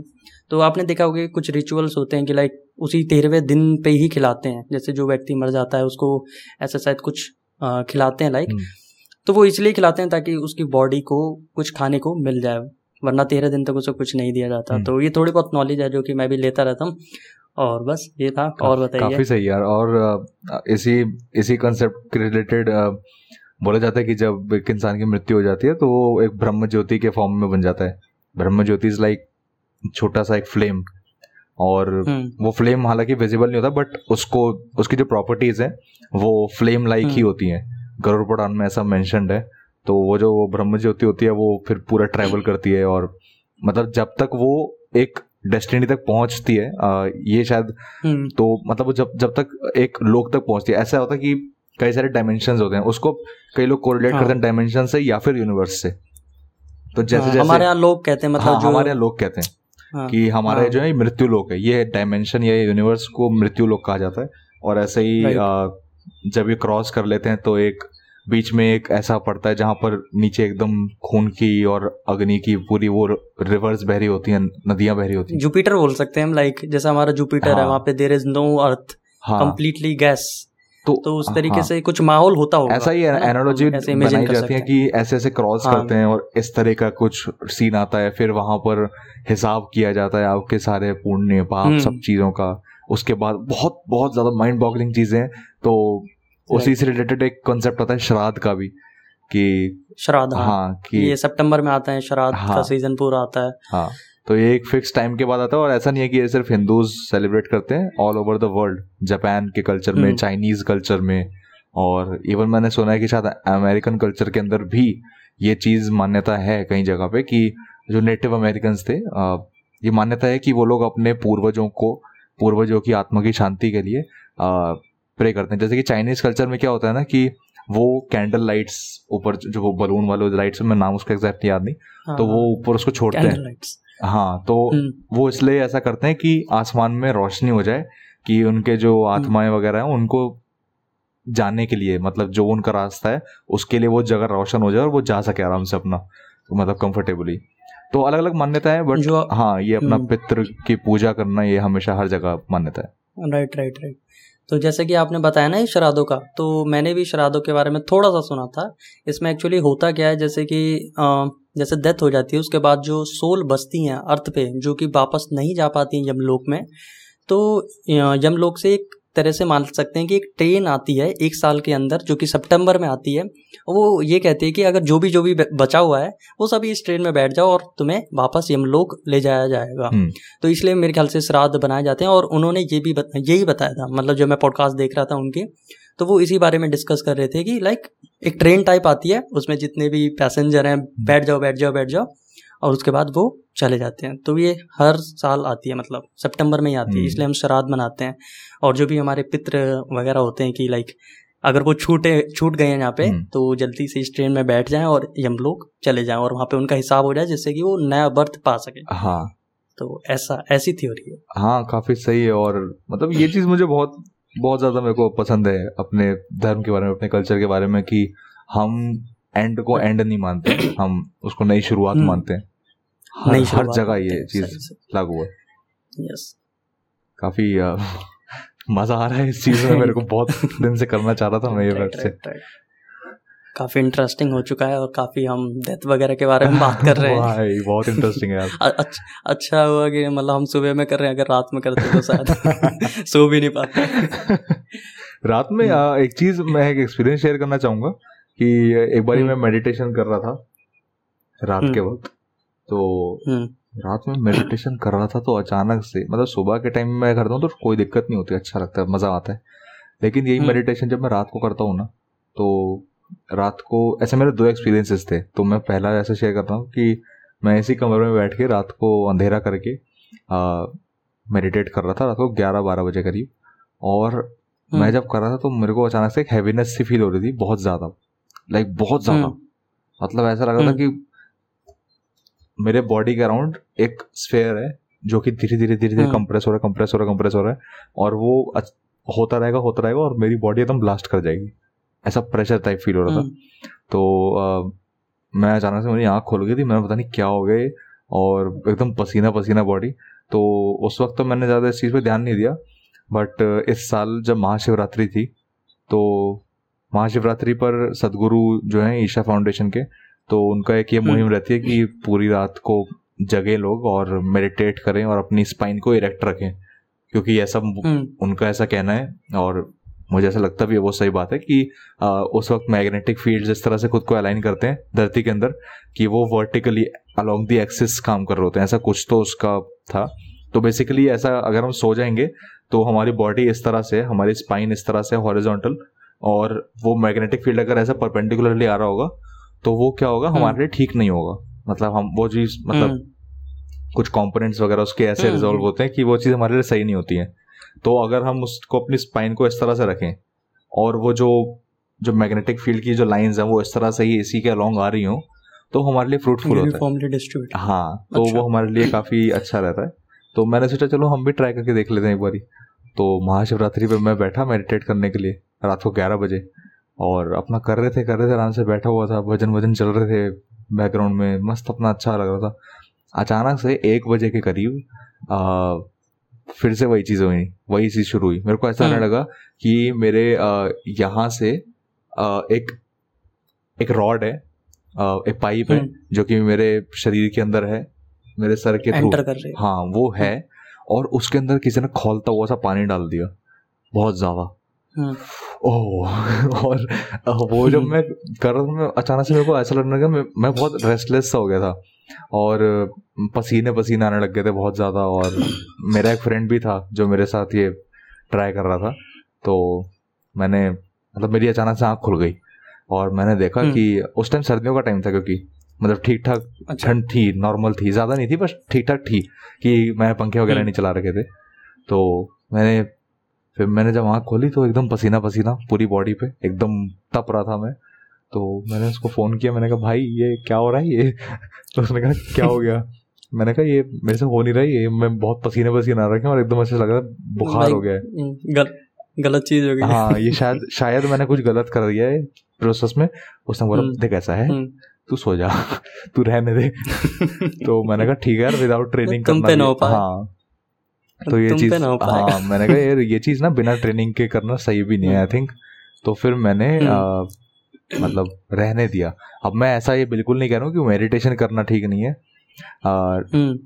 तो आपने देखा होगा कि कुछ रिचुअल्स होते हैं कि लाइक उसी 13वें दिन पे ही खिलाते हैं, जैसे जो व्यक्ति मर जाता है उसको ऐसा शायद कुछ खिलाते हैं लाइक, तो वो इसलिए खिलाते हैं ताकि उसकी बॉडी को कुछ खाने को मिल जाए, वरना 13 दिन तक उसको कुछ नहीं दिया जाता। तो ये थोड़ी बहुत नॉलेज है जो कि मैं भी लेता रहता हूँ, और बस ये था। और बताइए। काफ़ी सही यार। और इसी कंसेप्ट के रिलेटेड बोला जाता है कि जब एक इंसान की मृत्यु हो जाती है तो वो एक ब्रह्म ज्योति के फॉर्म में बन जाता है। ब्रह्म ज्योति इज लाइक छोटा सा एक फ्लेम, और वो फ्लेम हालांकि विजिबल नहीं होता, बट उसको उसकी जो प्रॉपर्टीज हैं वो फ्लेम लाइक ही होती हैं, गरुड़ पुराण में ऐसा मेंशन्ड है। तो वो जो ब्रह्म ज्योति होती है वो फिर पूरा ट्रैवल करती है, और मतलब जब तक वो एक डेस्टिनी तक पहुंचती है, ये शायद तो मतलब वो जब तक एक लोक तक पहुंचती है, ऐसा होता है कि कई सारे डायमेंशंस होते हैं, उसको कई लोग कोरिलेट करते हैं डायमेंशन से या फिर यूनिवर्स से। तो जैसे हमारे यहाँ लोग कहते हैं, मतलब हमारे यहाँ लोग कहते हैं कि हमारे जो है मृत्यु लोक है, ये डायमेंशन या यूनिवर्स को मृत्यु लोक कहा जाता है। और ऐसे ही जब ये क्रॉस कर लेते हैं तो एक बीच में एक ऐसा पड़ता है जहाँ पर नीचे एकदम खून की और अग्नि की पूरी वो रिवर्स बहरी होती हैं, नदियां बहरी होती हैं। जुपिटर बोल सकते हैं हम, लाइक जैसा हमारा जुपिटर है, वहाँ पे there is no earth, completely gas. तो उस तरीके से कुछ माहौल होता होगा, ऐसा ही एनालॉजी बनाई जाती है कि ऐसे ऐसे क्रॉस करते हैं और इस तरह का कुछ सीन आता है। फिर वहां पर हिसाब किया जाता है आपके सारे पुण्य पाप सब चीजों का, उसके बाद बहुत बहुत ज्यादा माइंड बॉगलिंग चीजें। तो उसी से रिलेटेड एक कॉन्सेप्ट आता है श्राद्ध का भी, कि श्राद्ध कि ये सितंबर में आता है, श्राद्ध का सीजन पूरा आता है। तो ये एक फिक्स टाइम के बाद आता है, और ऐसा नहीं है कि ये सिर्फ हिंदूज सेलिब्रेट करते हैं, all over the world, Japan के कल्चर में, चाइनीज कल्चर में, और इवन मैंने सुना है कि शायद अमेरिकन कल्चर के अंदर भी ये चीज मान्यता है कई जगह पे, कि जो नेटिव अमेरिकन थे, ये मान्यता है कि वो लोग अपने पूर्वजों की आत्मा की शांति के लिए प्रे करते हैं। जैसे कि चाइनीज कल्चर में क्या होता है ना, कि वो कैंडल लाइट्स ऊपर, जो वो बलून वाले लाइट्स, मैं नाम उसका एग्जैक्ट याद नहीं, तो वो ऊपर उसको छोड़ते हैं। तो वो इसलिए ऐसा करते हैं कि आसमान में रोशनी हो जाए, कि उनके जो आत्माएं वगैरह हैं उनको जाने के लिए, मतलब जो उनका रास्ता है उसके लिए वो जगह रोशन हो जाए और वो जा सके आराम से अपना, मतलब कंफर्टेबली। तो अलग अलग मान्यता है, बट ये अपना पितृ की पूजा करना, ये हमेशा हर जगह मान्यता है। राइट। तो जैसे कि आपने बताया ना ये श्राद्धों का, तो मैंने भी श्राद्धों के बारे में थोड़ा सा सुना था। इसमें एक्चुअली होता क्या है, जैसे कि जैसे डेथ हो जाती है उसके बाद जो सोल बसती हैं अर्थ पे, जो कि वापस नहीं जा पाती हैं यमलोक में, तो यमलोक से एक तरह से मान सकते हैं कि एक ट्रेन आती है 1 साल के अंदर, जो कि सितंबर में आती है। वो ये कहती है कि अगर जो भी बचा हुआ है वो सभी इस ट्रेन में बैठ जाओ और तुम्हें वापस यमलोक ले जाया जाएगा। तो इसलिए मेरे ख्याल से श्राद्ध बनाए जाते हैं। और उन्होंने यही बताया था, मतलब जो मैं पॉडकास्ट देख रहा था उनके, तो वो इसी बारे में डिस्कस कर रहे थे कि लाइक एक ट्रेन टाइप आती है, उसमें जितने भी पैसेंजर हैं बैठ जाओ, और उसके बाद वो चले जाते हैं। तो ये हर साल आती है, मतलब सितंबर में ही आती है, इसलिए हम श्राद्ध मनाते हैं। और जो भी हमारे पितृ वगैरह होते हैं कि लाइक अगर वो छूट गए हैं यहाँ पे, तो जल्दी से इस ट्रेन में बैठ जाएं और यमलोक चले जाएं, और वहाँ पे उनका हिसाब हो जाए जिससे कि वो नया बर्थ पा सके। तो ऐसी थ्योरी है। काफी सही है। और मतलब ये चीज मुझे बहुत बहुत ज्यादा मेरे को पसंद है अपने धर्म के बारे में, अपने कल्चर के बारे में, कि हम एंड को एंड नहीं मानते, हम उसको नई शुरुआत मानते हैं। हर जगह ये चीज लागू है। काफी मजा आ रहा है इस चीज में, मेरे को बहुत दिन से करना चाह रहा था मैं ये वर्क। काफी इंटरेस्टिंग हो चुका है, और काफी हम डेथ वगैरह के बारे में बात कर रहे हैं। भाई बहुत इंटरेस्टिंग है यार। अच्छा हुआ कि मतलब हम सुबह में कर रहे हैं, अगर रात में करते तो शायद सो भी नहीं पाते। रात में एक चीज मैं एक एक्सपीरियंस शेयर करना चाहूंगा, कि एक बारी मैं मेडिटेशन कर रहा था रात के वक्त। तो रात में मेडिटेशन कर रहा था, तो अचानक से, मतलब सुबह के टाइम में मैं करता हूँ तो कोई दिक्कत नहीं होती, अच्छा लगता है, मजा आता है। लेकिन यही मेडिटेशन जब मैं रात को करता हूँ ना, तो रात को ऐसे मेरे 2 एक्सपीरियंसेस थे। तो मैं पहला ऐसा शेयर करता हूँ कि मैं इसी कमरे में बैठ के रात को अंधेरा करके मेडिटेट कर रहा था, रात को 11-12 बजे करीब। और मैं जब कर रहा था तो मेरे को अचानक से एक हैवीनेस सी फील हो रही थी, बहुत ज्यादा, लाइक बहुत ज्यादा, मतलब ऐसा लग रहा था कि मेरे बॉडी के अराउंड एक स्फेयर है जो कि धीरे धीरे कंप्रेस हो रहा है, और वो होता रहेगा और मेरी बॉडी एकदम ब्लास्ट कर जाएगी, ऐसा प्रेशर टाइप फील हो रहा था। तो मैं अचानक से मेरी आँख खुल गई थी, मैंने पता नहीं क्या हो गया और एकदम पसीना पसीना बॉडी। तो उस वक्त तो मैंने ज़्यादा इस चीज़ पे ध्यान नहीं दिया, बट इस साल जब महाशिवरात्रि थी तो महाशिवरात्रि पर सदगुरु जो हैं ईशा फाउंडेशन के, तो उनका एक ये मुहिम रहती है कि पूरी रात को जगें लोग और मेडिटेट करें और अपनी स्पाइन को इरेक्ट रखें, क्योंकि ऐसा उनका ऐसा कहना है और मुझे ऐसा लगता भी है वो सही बात है कि उस वक्त मैग्नेटिक फील्ड इस तरह से खुद को अलाइन करते हैं धरती के अंदर कि वो वर्टिकली अलोंग दी एक्सिस काम कर रहे होते हैं, ऐसा कुछ तो उसका था। तो बेसिकली ऐसा अगर हम सो जाएंगे तो हमारी बॉडी इस तरह से, हमारी स्पाइन इस तरह से हॉरिजॉन्टल, और वो मैग्नेटिक फील्ड अगर ऐसा परपेंडिकुलरली आ रहा होगा तो वो क्या होगा हमारे लिए ठीक नहीं होगा, मतलब हम वो चीज़ मतलब कुछ कंपोनेंट्स वगैरह उसके ऐसे रिजॉल्व होते हैं कि वो चीज़ हमारे लिए सही नहीं होती है। तो अगर हम उसको अपनी स्पाइन को इस तरह से रखें और वो जो मैग्नेटिक फील्ड की जो लाइंस हैं वो इस तरह से ही इसी के अलोंग आ रही हों तो हमारे लिए फ्रूटफुल होता है। हाँ, तो वो हमारे लिए काफ़ी अच्छा रहता है। तो मैंने सोचा चलो हम भी ट्राई करके देख लेते हैं एक बारी। तो महाशिवरात्रि पे मैं बैठा मेडिटेट करने के लिए रात को 11 बजे और अपना कर रहे थे आराम से, बैठा हुआ था, भजन चल रहे थे बैकग्राउंड में, मस्त अपना अच्छा लग रहा था। अचानक से 1 बजे के करीब फिर से वही चीज़ शुरू हुई। मेरे को ऐसा नहीं लगा कि मेरे यहाँ से एक रॉड है, एक पाइप है जो कि मेरे शरीर के अंदर है, मेरे सर के थ्रू, हाँ वो है, और उसके अंदर किसी ने खौलता हुआ सा पानी डाल दिया बहुत ज़्यादा। और वो जब मैं कर रहा था अचानक से मेरे को ऐसा लगने लगा, मैं बहुत रेस्टलेस सा हो गया था और पसीने आने लग गए थे बहुत ज़्यादा। और मेरा एक फ्रेंड भी था जो मेरे साथ ये ट्राई कर रहा था, तो मैंने मतलब मेरी अचानक से आँख खुल गई और मैंने देखा कि उस टाइम सर्दियों का टाइम था, क्योंकि मतलब ठीक ठाक ठंड थी, नॉर्मल थी, ज़्यादा नहीं थी, बस ठीक ठाक थी कि मैंने पंखे वगैरह नहीं चला रखे थे। तो फिर मैंने जब आँख खोली तो एकदम पसीना पसीना पूरी बॉडी पे एकदम तप रहा था मैं। तो मैंने उसको फ़ोन किया, मैंने कहा भाई ये क्या हो रहा है ये? तो उसने कहा क्या हो गया? मैंने कहा ये मेरे से हो नहीं रहा है, ये मैं बहुत पसीना आ रहा हूँ और एकदम ऐसा लग रहा है बुखार हो गया है, गलत चीज़ हो गई। हाँ, ये शायद मैंने कुछ गलत कर दिया है प्रोसेस में। उसने बोला देख ऐसा है, तू सो जा, तू रहने दे। तो मैंने कहा ठीक है यार, विदाउट ट्रेनिंग करना, हाँ तो ये चीज़, हाँ मैंने कहा यार ये चीज़ ना बिना ट्रेनिंग के करना सही भी नहीं है आई थिंक। तो फिर मैंने मतलब रहने दिया। अब मैं ऐसा ये बिल्कुल नहीं कह रहा हूँ कि मेडिटेशन करना ठीक नहीं है,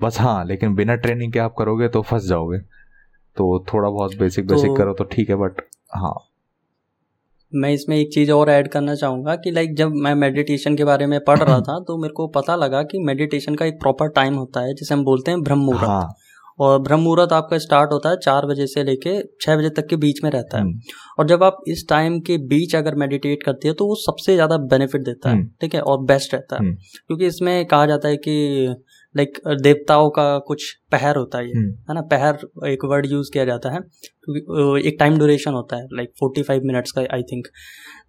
बस हाँ, लेकिन बिना ट्रेनिंग के आप करोगे तो फंस जाओगे। तो थोड़ा बहुत बेसिक करो तो ठीक है, बट हाँ मैं इसमें एक चीज़ और ऐड करना चाहूँगा कि लाइक जब मैं मेडिटेशन के बारे में पढ़ रहा था तो मेरे को पता लगा कि मेडिटेशन का एक प्रॉपर टाइम होता है जिसे हम बोलते हैं ब्रह्म मुहूर्त। हाँ। और ब्रह्म मुहूर्त आपका स्टार्ट होता है 4 बजे से लेके 6 बजे तक के बीच में रहता है, और जब आप इस टाइम के बीच अगर मेडिटेट करते हैं तो वो सबसे ज़्यादा बेनिफिट देता है, ठीक है, और बेस्ट रहता है, क्योंकि इसमें कहा जाता है कि लाइक देवताओं का कुछ पहर होता है ना, पहर एक वर्ड यूज़ किया जाता है, क्योंकि एक टाइम ड्यूरेशन होता है लाइक 45 मिनट्स का आई थिंक।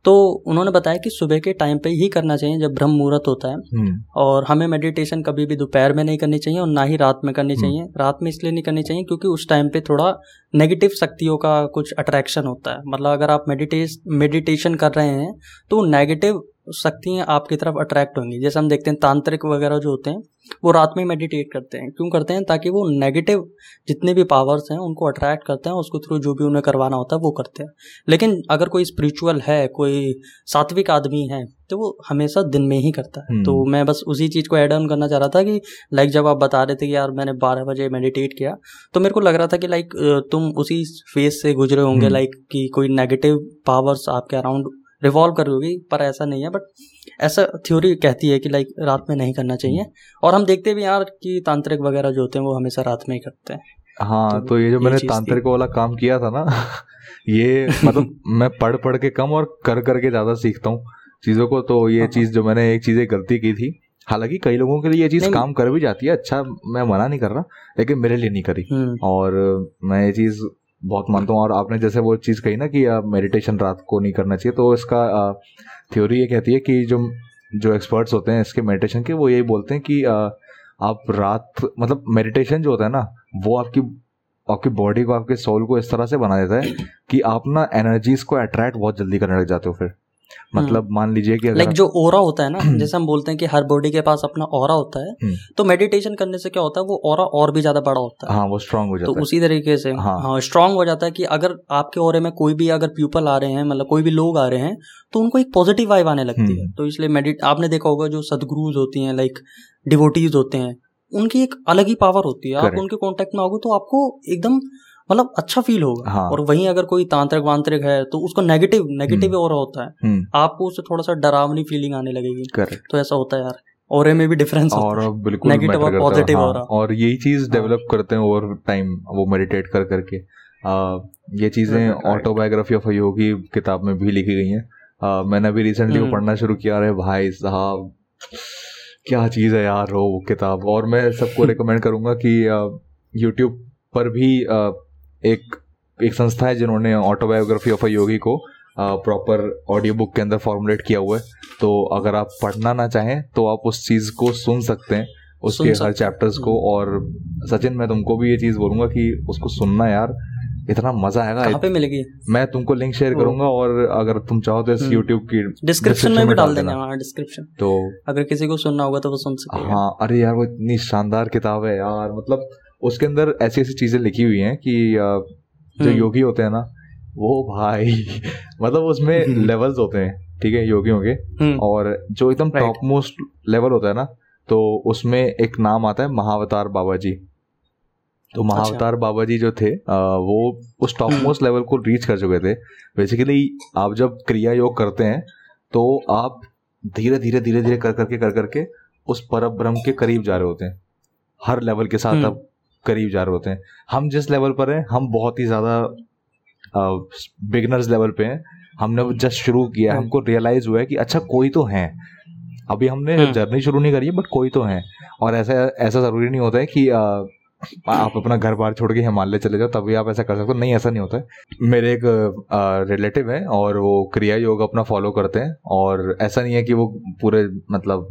तो उन्होंने बताया कि सुबह के टाइम पे ही करना चाहिए जब ब्रह्म मुहूर्त होता है, और हमें मेडिटेशन कभी भी दोपहर में नहीं करनी चाहिए और ना ही रात में करनी चाहिए। रात में इसलिए नहीं करनी चाहिए क्योंकि उस टाइम पे थोड़ा नेगेटिव शक्तियों का कुछ अट्रैक्शन होता है, मतलब अगर आप मेडिटेशन कर रहे हैं तो नेगेटिव शक्तियाँ आपकी तरफ अट्रैक्ट होंगी। जैसे हम देखते हैं तांत्रिक वगैरह जो होते हैं वो रात में मेडिटेट करते हैं, क्यों करते हैं? ताकि वो नेगेटिव जितने भी पावर्स हैं उनको अट्रैक्ट करते हैं, उसके थ्रू जो भी उन्हें करवाना होता है वो करते हैं। लेकिन अगर कोई स्पिरिचुअल है, कोई सात्विक आदमी है, तो वो हमेशा दिन में ही करता है। तो मैं बस उसी चीज़ को ऐड ऑन करना चाह रहा था कि लाइक जब आप बता रहे थे कि यार मैंने 12 बजे मेडिटेट किया, तो मेरे को लग रहा था कि लाइक तुम उसी फेज से गुजरे होंगे, लाइक कि कोई नेगेटिव पावर्स आपके अराउंड रिवॉल्व कर होगी, पर ऐसा नहीं है। बट ऐसा थ्योरी कहती है कि लाइक रात में नहीं करना चाहिए, और हम देखते भी यार कि तांत्रिक वगैरह जो होते हैं वो हमेशा रात में ही करते हैं। हाँ, तो ये जो मैंने तांत्रिक वाला काम किया था ना, ये मतलब मैं पढ़ के कम और करके ज़्यादा सीखता हूँ चीज़ों को। तो ये चीज़ जो मैंने एक गलती की थी, हालांकि कई लोगों के लिए ये चीज़ काम कर भी जाती है, अच्छा मैं मना नहीं कर रहा, लेकिन मेरे लिए नहीं करी, और मैं ये चीज़ बहुत मानता हूँ। और आपने जैसे वो चीज़ कही ना कि मेडिटेशन रात को नहीं करना चाहिए, तो इसका थ्योरी ये कहती है कि जो एक्सपर्ट्स होते हैं इसके मेडिटेशन के, वो यही बोलते हैं कि आप रात मतलब मेडिटेशन जो होता है ना, वो आपकी बॉडी को, आपके सोल को इस तरह से बना देता है कि आप ना एनर्जीज को अट्रैक्ट बहुत जल्दी करने लग जाते हो। फिर मतलब मान लीजिए कि अगर जो ऑरा होता है ना, जैसे हम बोलते हैं कि हर बॉडी के पास अपना ऑरा होता है, तो मेडिटेशन करने से क्या होता है वो ऑरा और भी ज्यादा बड़ा होता है, हाँ वो स्ट्रांग हो जाता है। तो उसी तरीके से हाँ स्ट्रांग हो जाता है कि अगर आपके ऑरे में कोई भी अगर पीपल आ रहे हैं, मतलब कोई भी लोग आ रहे हैं, तो उनको एक पॉजिटिव वाइब आने लगती है। तो इसलिए आपने देखा होगा जो सदगुरुज होती हैं, लाइक डिवोटीज होते हैं, उनकी एक अलग ही पावर होती है। आप उनके कॉन्टेक्ट में आओगे तो आपको एकदम मतलब अच्छा फील होगा। हाँ। और वहीं अगर कोई तांत्रिक वांत्रिक है तो उसको नेगेटिव ऑरा होता है, आपको उससे थोड़ा सा डरावनी फीलिंग आने लगेगी। तो ऐसा होता है यार, ऑरे में भी डिफरेंस होता है, बिल्कुल नेगेटिव और पॉजिटिव ऑरा। और यही चीज डेवलप करते हैं ओवर टाइम, वो मेडिटेट कर करके। ये चीजें ऑटोबायोग्राफी ऑफ अ योगी किताब में भी लिखी गई है। मैंने अभी रिसेंटली वो पढ़ना शुरू किया, अरे भाई साहब क्या चीज है यार वो किताब। और मैं सबको रिकमेंड करूंगा कि यूट्यूब पर भी एक संस्था है जिन्होंने ऑटोबायोग्राफी ऑफ अ योगी को प्रॉपर ऑडियो बुक के अंदर फॉर्मुलेट किया हुआ है। तो अगर आप पढ़ना ना चाहें तो आप उस चीज़ को सुन सकते हैं, उसके हर चैप्टर्स को। और सचिन, मैं तुमको भी ये चीज़ बोलूँगा कि उसको सुनना यार, इतना मजा आएगा। कहाँ पे मिलेगी? मैं तुमको लिंक शेयर करूंगा, और अगर तुम चाहो तो इस YouTube की डिस्क्रिप्शन में भी डाल देना। हाँ, डिस्क्रिप्शन। तो अगर किसी को सुनना होगा तो वो सुन सकेगा। हाँ, अरे यार वो इतनी शानदार किताब है यार, मतलब उसके अंदर ऐसी ऐसी चीजें लिखी हुई हैं कि जो योगी होते हैं ना वो भाई मतलब उसमें लेवल्स होते हैं, ठीक है, योगियों के। और जो एकदम टॉप मोस्ट लेवल होता है ना, तो उसमें एक नाम आता है महावतार बाबा जी। तो महावतार बाबा जी जो थे वो उस टॉप मोस्ट लेवल को रीच कर चुके थे। बेसिकली आप जब क्रिया योग करते हैं तो आप धीरे धीरे कर करके उस परब्रह्म के करीब जा रहे होते हैं। हर लेवल के साथ आप करीब जा रहे होते हैं। हम जिस लेवल पर हैं हम बहुत ही ज्यादा बिगिनर्स लेवल पे हैं, हमने जस्ट शुरू किया है, हमको रियलाइज हुआ है कि अच्छा कोई तो है, अभी हमने जर्नी शुरू नहीं करी है बट कोई तो है। और ऐसा जरूरी नहीं होता है कि आप अपना घर बार छोड़ के हिमालय चले जाओ तभी आप ऐसा कर सकते हो, नहीं ऐसा नहीं होता है। मेरे एक रिलेटिव है और वो क्रिया योग अपना फॉलो करते हैं, और ऐसा नहीं है कि वो पूरे मतलब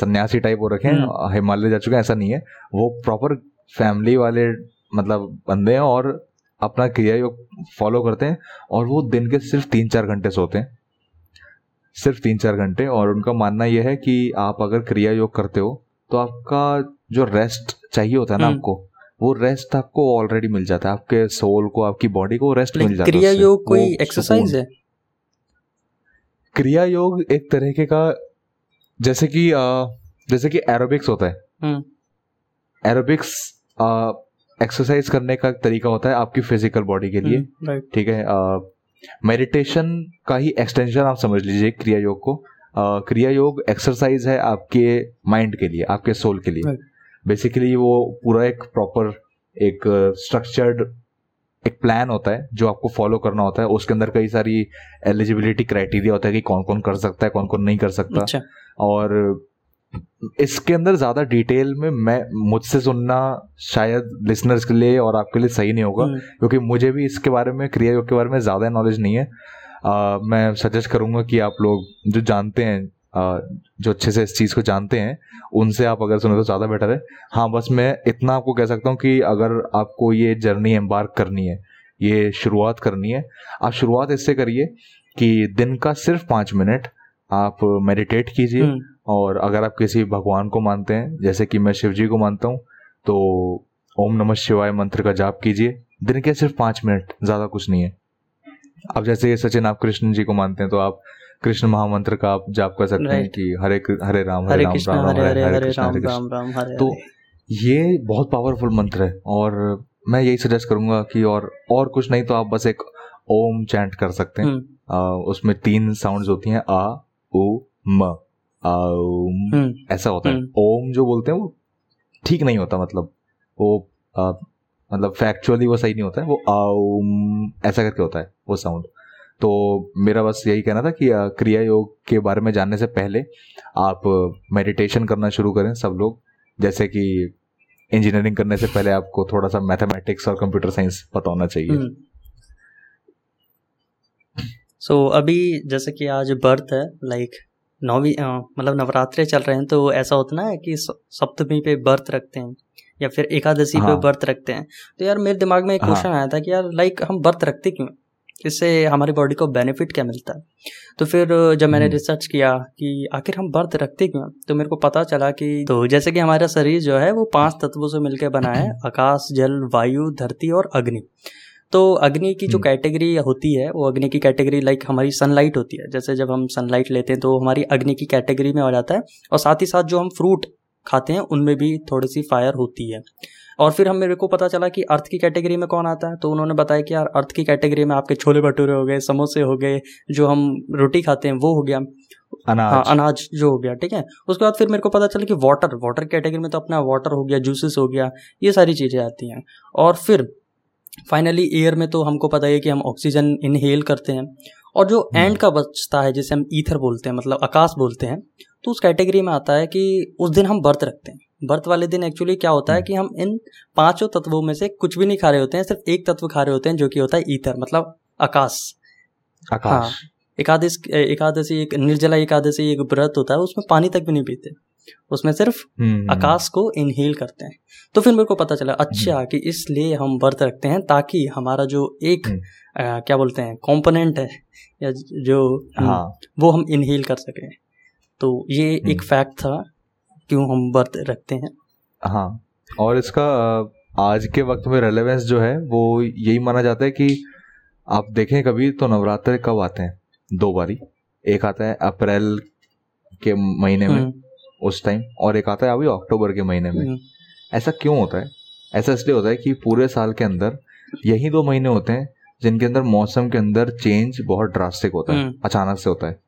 सन्यासी टाइप हो रखे हैं, हिमालय जा चुके हैं, ऐसा नहीं है। वो प्रॉपर फैमिली वाले मतलब बंदे हैं और अपना क्रिया योग फॉलो करते हैं। और वो दिन के सिर्फ 3-4 घंटे सोते हैं, सिर्फ 3-4 घंटे। और उनका मानना यह है कि आप अगर क्रिया योग करते हो तो आपका जो रेस्ट चाहिए होता है ना आपको, वो रेस्ट आपको ऑलरेडी मिल जाता है, आपके सोल को, आपकी बॉडी को रेस्ट मिल जाता है। क्रिया योग कोई एक्सरसाइज है? क्रिया योग एक तरीके का जैसे कि एरोबिक्स होता है। एरोबिक्स एक्सरसाइज करने का तरीका होता है आपकी फिजिकल बॉडी के लिए, ठीक है। मेडिटेशन का ही एक्सटेंशन आप समझ लीजिए क्रिया योग को। क्रिया योग एक्सरसाइज है आपके माइंड के लिए, आपके सोल के लिए। बेसिकली वो पूरा एक प्रॉपर एक स्ट्रक्चर्ड एक प्लान होता है जो आपको फॉलो करना होता है। उसके अंदर कई सारी एलिजिबिलिटी क्राइटेरिया होता है कि कौन कौन कर सकता है, कौन कौन नहीं कर सकता। अच्छा। और इसके अंदर ज़्यादा डिटेल में मैं मुझसे सुनना शायद लिसनर्स के लिए और आपके लिए सही नहीं होगा, क्योंकि मुझे भी इसके बारे में, क्रिया योग के बारे में ज़्यादा नॉलेज नहीं है। मैं सजेस्ट करूंगा कि आप लोग जो जानते हैं, जो अच्छे से इस चीज़ को जानते हैं, उनसे आप अगर सुनो तो ज़्यादा बेटर है। हाँ, बस मैं इतना आपको कह सकता हूँ कि अगर आपको ये जर्नी एम्बार्क करनी है, ये शुरुआत करनी है, आप शुरुआत इससे करिए कि दिन का सिर्फ 5 मिनट आप मेडिटेट कीजिए। और अगर आप किसी भगवान को मानते हैं, जैसे कि मैं शिव जी को मानता हूँ, तो ओम नमः शिवाय मंत्र का जाप कीजिए। दिन के सिर्फ 5 मिनट, ज़्यादा कुछ नहीं है। अब जैसे सचिन, आप कृष्ण जी को मानते हैं तो आप कृष्ण महामंत्र का आप जाप कर सकते हैं कि हरे राम हरे राम राम हरे हरे राम राम हरे। तो ये बहुत पावरफुल मंत्र है और मैं यही सजेस्ट करूंगा कि और कुछ नहीं तो आप बस एक ओम चैंट कर सकते हैं। उसमें 3 साउंड्स होती हैं, आ उ म, आउम, ऐसा होता है। ओम जो बोलते हैं वो ठीक नहीं होता, मतलब वो मतलब फैक्चुअली वो सही नहीं होता है, वो आउम ऐसा करके होता है वो साउंड। तो मेरा बस यही कहना था कि क्रिया योग के बारे में जानने से पहले आप मेडिटेशन करना शुरू करें सब लोग। जैसे कि इंजीनियरिंग करने से पहले आपको थोड़ा सा मैथमेटिक्स और कंप्यूटर साइंस पता होना चाहिए। सो अभी जैसे कि आज बर्थ है, लाइक नौवीं मतलब नवरात्रे चल रहे हैं, तो ऐसा होता है कि सप्तमी पे बर्थ रखते हैं या फिर एकादशी पे बर्थ रखते हैं। तो यार मेरे दिमाग में एक क्वेश्चन आया था कि यार लाइक हम बर्थ रखते क्यों? इससे हमारी बॉडी को बेनिफिट क्या मिलता है। तो फिर जब मैंने रिसर्च किया कि आखिर हम व्रत रखते क्यों, तो मेरे को पता चला कि तो जैसे कि हमारा शरीर जो है वो 5 तत्वों से मिलकर बना है, आकाश, जल, वायु, धरती और अग्नि। तो अग्नि की जो कैटेगरी होती है वो अग्नि की कैटेगरी लाइक हमारी सनलाइट होती है, जैसे जब हम सनलाइट लेते हैं तो हमारी अग्नि की कैटेगरी में हो जाता है, और साथ ही साथ जो हम फ्रूट खाते हैं उनमें भी थोड़ी सी फायर होती है। और फिर हम मेरे को पता चला कि अर्थ की कैटेगरी में कौन आता है, तो उन्होंने बताया कि यार अर्थ की कैटेगरी में आपके छोले भटूरे हो गए, समोसे हो गए, जो हम रोटी खाते हैं वो हो गया, अनाज जो हो गया, ठीक है। उसके बाद फिर मेरे को पता चला कि वाटर कैटेगरी में तो अपना वाटर हो गया, जूसेस हो गया, ये सारी चीज़ें आती हैं। और फिर फाइनली एयर में तो हमको पता है कि हम ऑक्सीजन इनहेल करते हैं, और जो एंड का बचता है जिसे हम ईथर बोलते हैं, मतलब आकाश बोलते हैं, तो उस कैटेगरी में आता है कि उस दिन हम व्रत रखते हैं। व्रत वाले दिन एक्चुअली क्या होता है कि हम इन 5 तत्वों में से कुछ भी नहीं खा रहे होते हैं, सिर्फ एक तत्व खा रहे होते हैं जो कि होता है ईथर, मतलब आकाश। हाँ, एकादशी एक निर्जला एकादशी एक व्रत होता है, उसमें पानी तक भी नहीं पीते, उसमें सिर्फ आकाश को इनहेल करते हैं। तो फिर मेरे को पता चला अच्छा कि इसलिए हम व्रत रखते हैं ताकि हमारा जो एक क्या बोलते हैं कंपोनेंट है या जो वो हम इनहेल कर सकें। तो ये एक फैक्ट था क्यों हम व्रत रखते हैं। हाँ, और इसका आज के वक्त में रेलेवेंस जो है वो यही माना जाता है कि आप देखें कभी तो नवरात्र कब आते हैं, 2 बारी, एक आता है अप्रैल के महीने में उस टाइम, और एक आता है अभी अक्टूबर के महीने में। ऐसा क्यों होता है? ऐसा इसलिए होता है कि पूरे साल के अंदर यही 2 महीने होते हैं जिनके अंदर मौसम के अंदर चेंज बहुत ड्रास्टिक होता है, अचानक से होता है।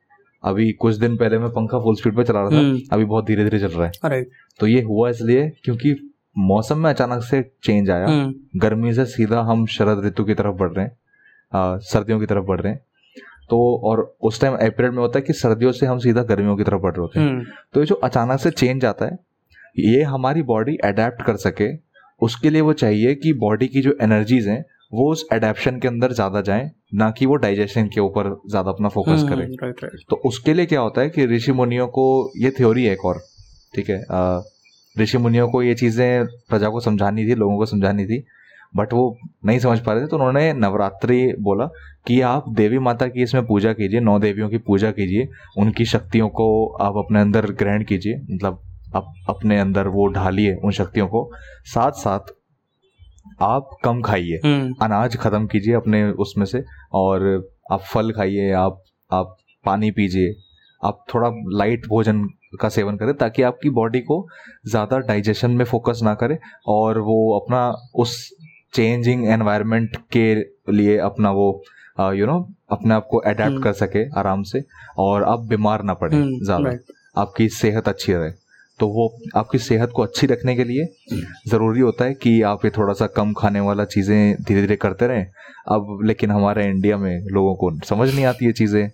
अभी कुछ दिन पहले मैं पंखा फुल स्पीड पे चला रहा था, अभी बहुत धीरे धीरे चल रहा है। तो ये हुआ इसलिए क्योंकि मौसम में अचानक से चेंज आया, गर्मी से सीधा हम शरद ऋतु की तरफ बढ़ रहे हैं, सर्दियों की तरफ बढ़ रहे हैं। तो और उस टाइम अप्रैल में होता है कि सर्दियों से हम सीधा गर्मियों की तरफ बढ़ रहे होते हैं। तो ये जो अचानक से चेंज आता है, ये हमारी बॉडी अडेप्ट कर सके, उसके लिए वो चाहिए कि बॉडी की जो एनर्जीज हैं वो उस अडेप्शन के अंदर ज़्यादा जाएं, ना कि वो डाइजेशन के ऊपर ज़्यादा अपना फोकस करें। तो उसके लिए क्या होता है कि ऋषि मुनियों को, ये थ्योरी है एक और, ठीक है, ऋषि मुनियों को ये चीज़ें प्रजा को समझानी थी, लोगों को समझानी थी, बट वो नहीं समझ पा रहे थे। तो उन्होंने नवरात्रि बोला कि आप देवी माता की इसमें पूजा कीजिए, 9 देवियों की पूजा कीजिए, उनकी शक्तियों को आप अपने अंदर ग्रहण कीजिए, मतलब आप अपने अंदर वो ढालिए उन शक्तियों को। साथ साथ आप कम खाइए, अनाज खत्म कीजिए अपने उसमें से, और आप फल खाइए, आप पानी पीजिए, आप थोड़ा लाइट भोजन का सेवन करें ताकि आपकी बॉडी को ज़्यादा डाइजेशन में फोकस ना करे और वो अपना उस चेंजिंग एनवायरनमेंट के लिए अपना वो अपने आप को अडेप्ट कर सके आराम से, और आप बीमार ना पड़े ज़्यादा, आपकी सेहत अच्छी रहे। तो वो आपकी सेहत को अच्छी रखने के लिए ज़रूरी होता है कि आप ये थोड़ा सा कम खाने वाला चीज़ें धीरे धीरे करते रहें। अब लेकिन हमारे इंडिया में लोगों को समझ नहीं आती ये चीज़ें।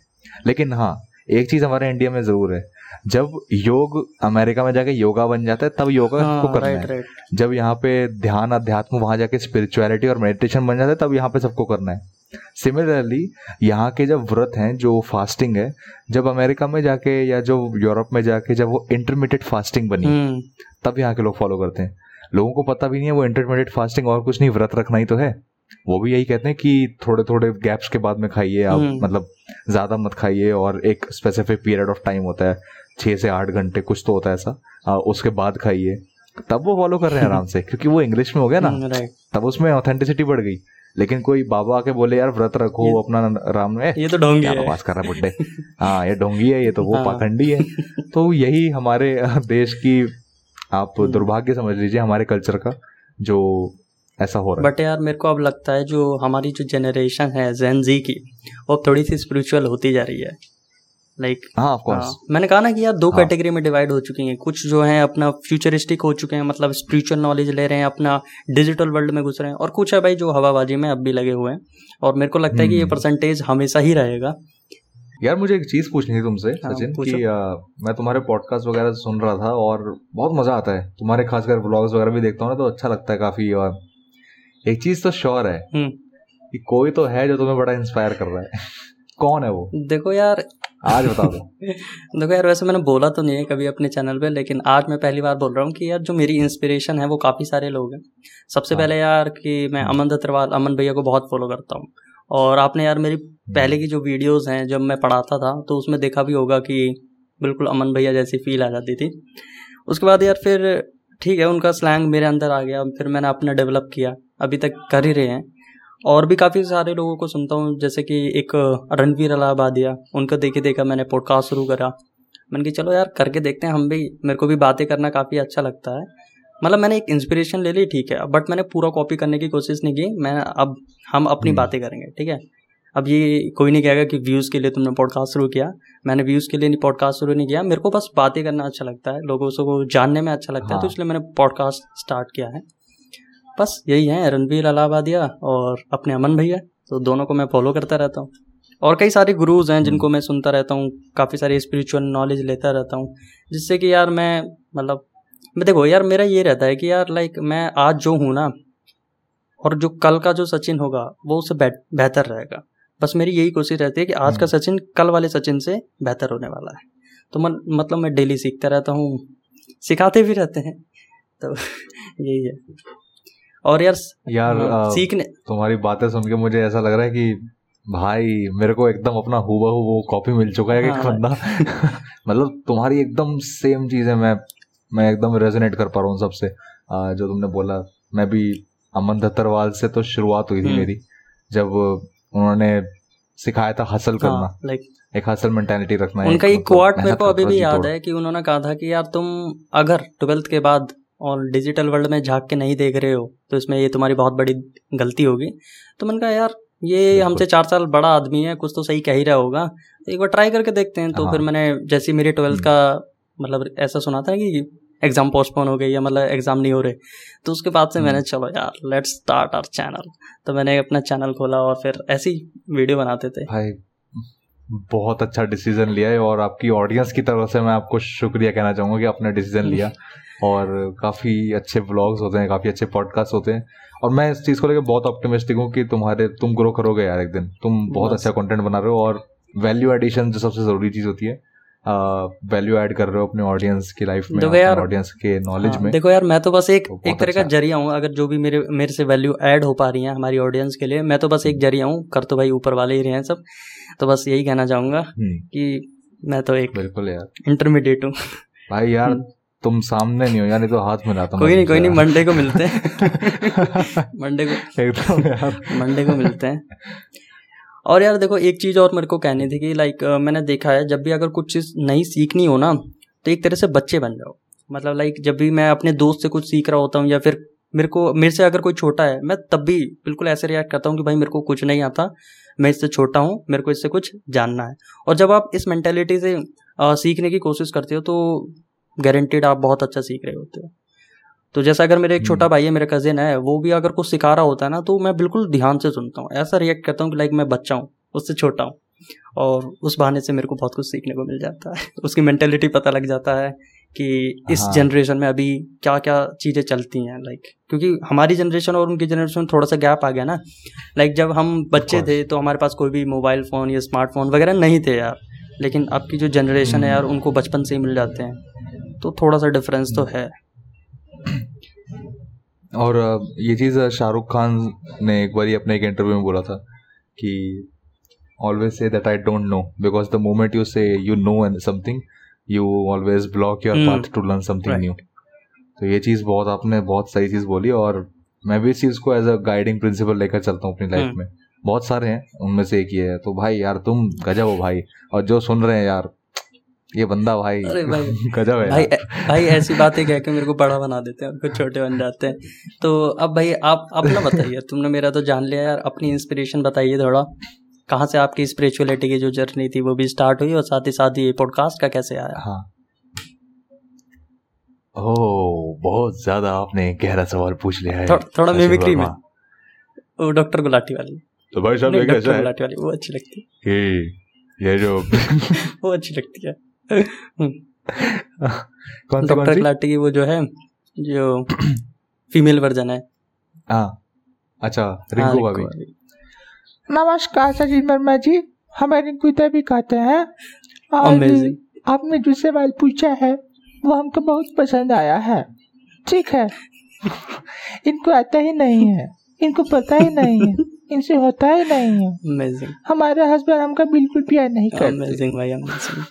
लेकिन हाँ, एक चीज़ हमारे इंडिया में ज़रूर है, जब योग अमेरिका में जाके योगा बन जाता है तब योगा को करना है, जब यहाँ पे ध्यान अध्यात्म वहाँ जाके स्पिरिचुअलिटी और मेडिटेशन बन जाता है तब यहाँ पे सबको करना है। सिमिलरली यहाँ के जब व्रत हैं, जो फास्टिंग है, जब अमेरिका में जाके या जो यूरोप में जाके जब वो इंटरमीडिएट फास्टिंग बनी तब यहाँ के लोग फॉलो करते हैं। लोगों को पता भी नहीं है वो इंटरमीडिएट फास्टिंग और कुछ नहीं, व्रत रखना ही तो है। वो भी यही कहते हैं कि थोड़े थोड़े गैप्स के बाद में खाइए आप, मतलब ज्यादा मत खाइए, और एक स्पेसिफिक पीरियड ऑफ टाइम होता है 6 से 8 घंटे कुछ तो होता है ऐसा, उसके बाद खाइए, तब वो फॉलो कर रहे हैं आराम से, क्योंकि वो इंग्लिश में हो गया ना, तब उसमें ऑथेंटिसिटी बढ़ गई। लेकिन कोई बाबा आके बोले यार व्रत रखो अपना राम में, ये तो ढोंगी है, बकवास कर रहा है बुड्ढे, हाँ ये ढोंगी है, ये तो वो पाखंडी है। तो यही हमारे देश की आप दुर्भाग्य समझ लीजिए, हमारे कल्चर का जो ऐसा हो रहा है। बट यार मेरे को अब लगता है जो हमारी जो जनरेशन है जेन जी की, वो थोड़ी सी स्पिरिचुअल होती जा रही है, लाइक हाँ ऑफ कोर्स। मैंने कहा ना कि यार 2 कैटेगरी में डिवाइड हो चुकी हैं, कुछ जो हैं अपना फ्यूचरिस्टिक हो चुके हैं, मतलब स्पिरिचुअल नॉलेज ले रहे हैं, अपना डिजिटल वर्ल्ड में घुस रहे हैं, और कुछ है भाई जो हवाबाजी में अब भी लगे हुए हैं, और मेरे को लगता है कि ये परसेंटेज हमेशा ही रहेगा। यार मुझे एक चीज़ पूछनी थी तुमसे सचिन, कि मैं तुम्हारे पॉडकास्ट वगैरह सुन रहा था और बहुत मज़ा आता है, तुम्हारे खासकर व्लॉग्स वगैरह भी देखता हूँ ना, तो अच्छा लगता है काफ़ी। और एक चीज़ तो श्योर है कि कोई तो है जो तुम्हें बड़ा इंस्पायर कर रहा है, कौन है वो? देखो यार आज बता दो। देखो यार वैसे मैंने बोला तो नहीं है कभी अपने चैनल पे, लेकिन आज मैं पहली बार बोल रहा हूँ कि यार जो मेरी इंस्पिरेशन है वो काफ़ी सारे लोग हैं। सबसे पहले यार कि मैं अमंधाirwal, अमन भैया को बहुत फॉलो करता हूँ, और आपने यार मेरी पहले की जो वीडियोस हैं जब मैं पढ़ाता था तो उसमें देखा भी होगा कि बिल्कुल अमन भैया जैसी फील आ जाती थी। उसके बाद यार फिर ठीक है उनका स्लैंग मेरे अंदर आ गया, फिर मैंने अपना डेवलप किया, अभी तक कर ही रहे हैं। और भी काफ़ी सारे लोगों को सुनता हूँ, जैसे कि एक रणवीर अलाहबादिया, उनको देखे देखा मैंने पॉडकास्ट शुरू करा। मैंने कि चलो यार करके देखते हैं हम भी, मेरे को भी बातें करना काफ़ी अच्छा लगता है। मतलब मैंने एक इंस्पिरेशन ले ली ठीक है, बट मैंने पूरा कॉपी करने की कोशिश नहीं की। मैं अब हम अपनी बातें करेंगे ठीक है। अब ये कोई नहीं कहेगा कि व्यूज़ के लिए तुमने पॉडकास्ट शुरू किया। मैंने व्यूज़ के लिए नहीं पॉडकास्ट शुरू नहीं किया, मेरे को बस बातें करना अच्छा लगता है, लोगों को जानने में अच्छा लगता है, तो इसलिए मैंने पॉडकास्ट स्टार्ट किया है। बस यही है रणवीर अलाहबादिया और अपने अमन भैया, तो दोनों को मैं फॉलो करता रहता हूँ। और कई सारे गुरुज हैं जिनको मैं सुनता रहता हूँ, काफ़ी सारी स्पिरिचुअल नॉलेज लेता रहता हूँ, जिससे कि यार मैं मतलब मैं देखो यार मेरा ये रहता है कि यार लाइक मैं आज जो हूँ ना और जो कल का जो सचिन होगा वो उससे बेहतर रहेगा। बस मेरी यही कोशिश रहती है कि आज का सचिन कल वाले सचिन से बेहतर होने वाला है। तो मतलब मैं डेली सीखता रहता हूँ, सिखाते भी रहते हैं, तो यही है। और यार सीखने तुम्हारी बातें सुन के मुझे ऐसा लग रहा है कि भाई मेरे को एकदम अपना हुबहू वो कॉपी मिल चुका है कि बंदा मतलब तुम्हारी एकदम सेम चीज़ है। मैं एकदम रेजोनेट कर पा रहा हूँ सबसे जो तुमने बोला। मैं भी अमंधाirवाल से तो शुरुआत हुई थी मेरी, जब उन्होंने सिखाया था हसल करना, लाइक एक हसल मेंटालिटी रखना। उनका एक क्वार्ट मेरे को अभी भी याद है कि उन्होंने कहा था कि यार तुम अगर 12th के बाद और डिजिटल वर्ल्ड में झांक के नहीं देख रहे हो तो इसमें ये तुम्हारी बहुत बड़ी गलती होगी। तो मैंने कहा यार ये हमसे 4 साल बड़ा आदमी है, कुछ तो सही कह ही रहा होगा, एक बार ट्राई करके देखते हैं। तो फिर मैंने जैसे मेरे 12th का मतलब ऐसा सुना था कि एग्ज़ाम पोस्टपोन हो गई या मतलब एग्ज़ाम नहीं हो रहे, तो उसके बाद से मैंने चलो यार लेट्स स्टार्ट आवर चैनल। तो मैंने अपना चैनल खोला और फिर ऐसी वीडियो बनाते थे। भाई बहुत अच्छा डिसीजन लिया है, और आपकी ऑडियंस की तरफ से मैं आपको शुक्रिया कहना चाहूँगा कि आपने डिसीजन लिया। और काफ़ी अच्छे व्लॉग्स होते हैं, काफ़ी अच्छे पॉडकास्ट होते हैं, और मैं इस चीज़ को लेकर बहुत ऑप्टिमिस्टिक हूँ कि तुम ग्रो करोगे यार एक दिन। तुम बहुत अच्छा कंटेंट बना रहे हो और वैल्यू एडिशन जो सबसे ज़रूरी चीज़ होती है, वैल्यू ऐड कर रहे हो अपने ऑडियंस की लाइफ में, ऑडियंस के नॉलेज में। देखो यार मैं तो बस एक तरह का जरिया हूँ, अगर जो भी मेरे से वैल्यू ऐड हो पा रही है हमारी ऑडियंस के लिए, मैं तो बस एक जरिया हूँ। कर तो भाई ऊपर वाले ही रहे हैं सब, तो बस यही कहना चाहूँगा कि मैं तो एक बिल्कुल यार इंटरमीडिएट हूँ। भाई यार तुम सामने नहीं हो यार, नहीं तो हाथ मिलाता हूँ। कोई नहीं मंडे को मिलते हैं मंडे को मिलते हैं। और यार देखो एक चीज़ और मेरे को कहनी थी कि लाइक मैंने देखा है जब भी अगर कुछ चीज़ नई सीखनी हो ना तो एक तरह से बच्चे बन जाओ। मतलब लाइक जब भी मैं अपने दोस्त से कुछ सीख रहा होता हूँ या फिर मेरे से अगर कोई छोटा है, मैं तब भी बिल्कुल ऐसे रिएक्ट करता हूँ कि भाई मेरे को कुछ नहीं आता, मैं इससे छोटा हूँ, मेरे को इससे कुछ जानना है। और जब आप इस मेंटालिटी से सीखने की कोशिश करते हो तो गारंटेड आप बहुत अच्छा सीख रहे होते हो। तो जैसा अगर मेरे एक छोटा भाई है, मेरा कजिन है, वो भी अगर कुछ सिखा रहा होता है ना तो मैं बिल्कुल ध्यान से सुनता हूँ, ऐसा रिएक्ट करता हूँ कि लाइक मैं बच्चा हूँ, उससे छोटा हूँ, और उस बहाने से मेरे को बहुत कुछ सीखने को मिल जाता है। उसकी मेंटेलिटी पता लग जाता है कि इस जनरेशन में अभी क्या क्या चीज़ें चलती हैं, लाइक क्योंकि हमारी जनरेशन और उनकी जनरेशन में थोड़ा सा गैप आ गया ना। लाइक जब हम बच्चे थे तो हमारे पास कोई भी मोबाइल फ़ोन या स्मार्टफोन वगैरह नहीं थे यार, लेकिन अब की जो जनरेशन है यार उनको बचपन से ही मिल जाते हैं, तो थोड़ा सा डिफरेंस तो है। और ये चीज़ शाहरुख खान ने एक बार अपने एक इंटरव्यू में बोला था कि always say that I don't know, because the moment you say you know and something you always block your path to learn something new. तो ये चीज़ आपने बहुत सही चीज़ बोली, और मैं भी इस चीज़ को एज अ गाइडिंग प्रिंसिपल लेकर चलता हूँ अपनी लाइफ में। बहुत सारे हैं, उनमें से एक ही है। तो भाई यार तुम गजब हो भाई, और जो सुन रहे हैं यार ये बंदा भाई गजब है भाई ऐसी बातें कह के मेरे को बड़ा बना देते हैं, कुछ छोटे बन जाते हैं। तो अब भाई आप अपना बताइए, तुमने मेरा तो जान लिया यार, अपनी इंस्पिरेशन बताइए थोड़ा, कहाँ से आपकी स्पिरिचुअलिटी की जो जर्नी थी वो भी स्टार्ट हुई, और साथ ही ये पॉडकास्ट का कैसे आया? हाँ बहुत ज्यादा आपने गहरा सवाल पूछ लिया है। थोड़ा मिमिक्री में वो डॉक्टर गुलाटी वाली, तो भाई साहब डॉक्टर गुलाटी वाली वो अच्छी लगती है, ये जो वो अच्छी लगती है। कौन सा डॉक्टर गुलाटी की वो जो है जो फीमेल वर्जन है? हाँ अच्छा, रिंकू भाभी। नमस्कार सचिन वर्मा जी, हमें रिंकू भी कहते हैं, और आपने जो सवाल पूछा है वो हमको बहुत पसंद आया है। ठीक है, इनको आता ही नहीं है, इनको पता ही नहीं है इनसे होता ही नहीं है। Amazing. हमारे हस्बैंड हमका बिल्कुल प्यार नहीं करते। Amazing भाई, amazing।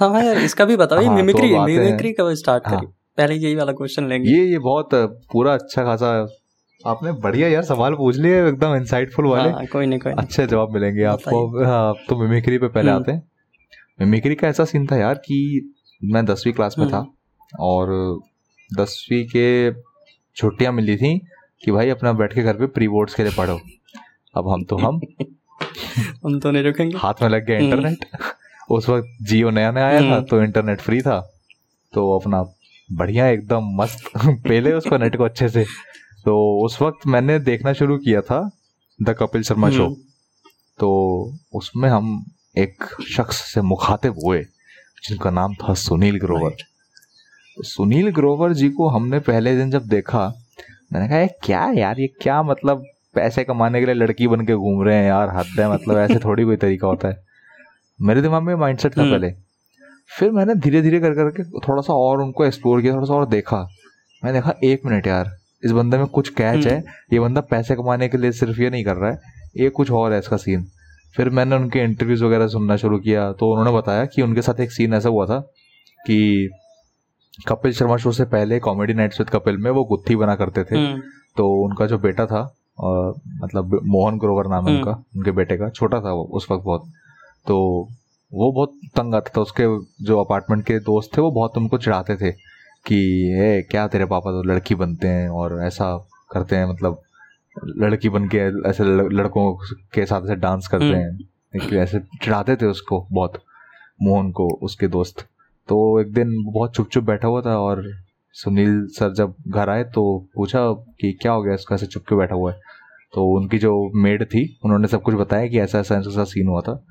हाँ यार, इसका भी बताओ, ये मिमिक्री कब स्टार्ट करी? पहले यही वाला क्वेश्चन लेंगे। ये बहुत पूरा अच्छा खासा आपने बढ़िया यार सवाल पूछ लिए, एकदम इंसाइटफुल वाले। हाँ, कोई नहीं। अच्छे जवाब मिलेंगे आपको। हाँ, तो मिमिक्री पे पहले आते हैं। मिमिक्री का ऐसा सीन था यार कि मैं 10वीं क्लास में था और 10वीं के छुट्टियां मिली थी कि भाई अपना बैठ के घर पे प्री बोर्ड्स के लिए पढ़ो। अब हम तो नहीं रुकेंगे, हाथ में लग गया इंटरनेट। उस वक्त जियो नया आया था तो इंटरनेट फ्री था, तो अपना बढ़िया एकदम मस्त पहले उसको नेट को अच्छे से। तो उस वक्त मैंने देखना शुरू किया था द कपिल शर्मा शो। तो उसमें हम एक शख्स से मुखातिब हुए जिनका नाम था सुनील ग्रोवर। सुनील ग्रोवर जी को हमने पहले दिन जब देखा, मैंने कहा क्या यार, ये क्या मतलब पैसे कमाने के लिए लड़की बन के घूम रहे हैं यार, हद है। मतलब ऐसे थोड़ी कोई तरीका होता है। मेरे दिमाग में माइंडसेट था पहले। फिर मैंने धीरे धीरे करके थोड़ा सा और उनको एक्सप्लोर किया, थोड़ा सा और देखा। मैंने देखा 1 मिनट यार, इस बंदे में कुछ कैच है। ये बंदा पैसे कमाने के लिए सिर्फ ये नहीं कर रहा है, ये कुछ और है इसका सीन। फिर मैंने उनके इंटरव्यूज वगैरह सुनना शुरू किया, तो उन्होंने बताया कि उनके साथ एक सीन ऐसा हुआ था कि कपिल शर्मा शो से पहले कॉमेडी नाइट्स विद कपिल में वो गुत्थी बना करते थे। तो उनका जो बेटा था, मतलब मोहन ग्रोवर नाम है उनका, उनके बेटे का, छोटा था वो उस वक्त बहुत। तो वो बहुत तंग आता था, उसके जो अपार्टमेंट के दोस्त थे वो बहुत उनको चिढ़ाते थे कि ए क्या तेरे पापा तो लड़की बनते हैं और ऐसा करते हैं, मतलब लड़की बन के ऐसे लड़कों के साथ ऐसे डांस करते हैं, ऐसे चिढ़ाते थे उसको बहुत, मोहन को, उसके दोस्त। तो एक दिन बहुत चुप बैठा हुआ था और सुनील सर जब घर आए तो पूछा कि क्या हो गया इसका, ऐसे चुप के बैठा हुआ है। तो उनकी जो मेड थी उन्होंने सब कुछ बताया कि ऐसा ऐसा ऐसा सीन हुआ था।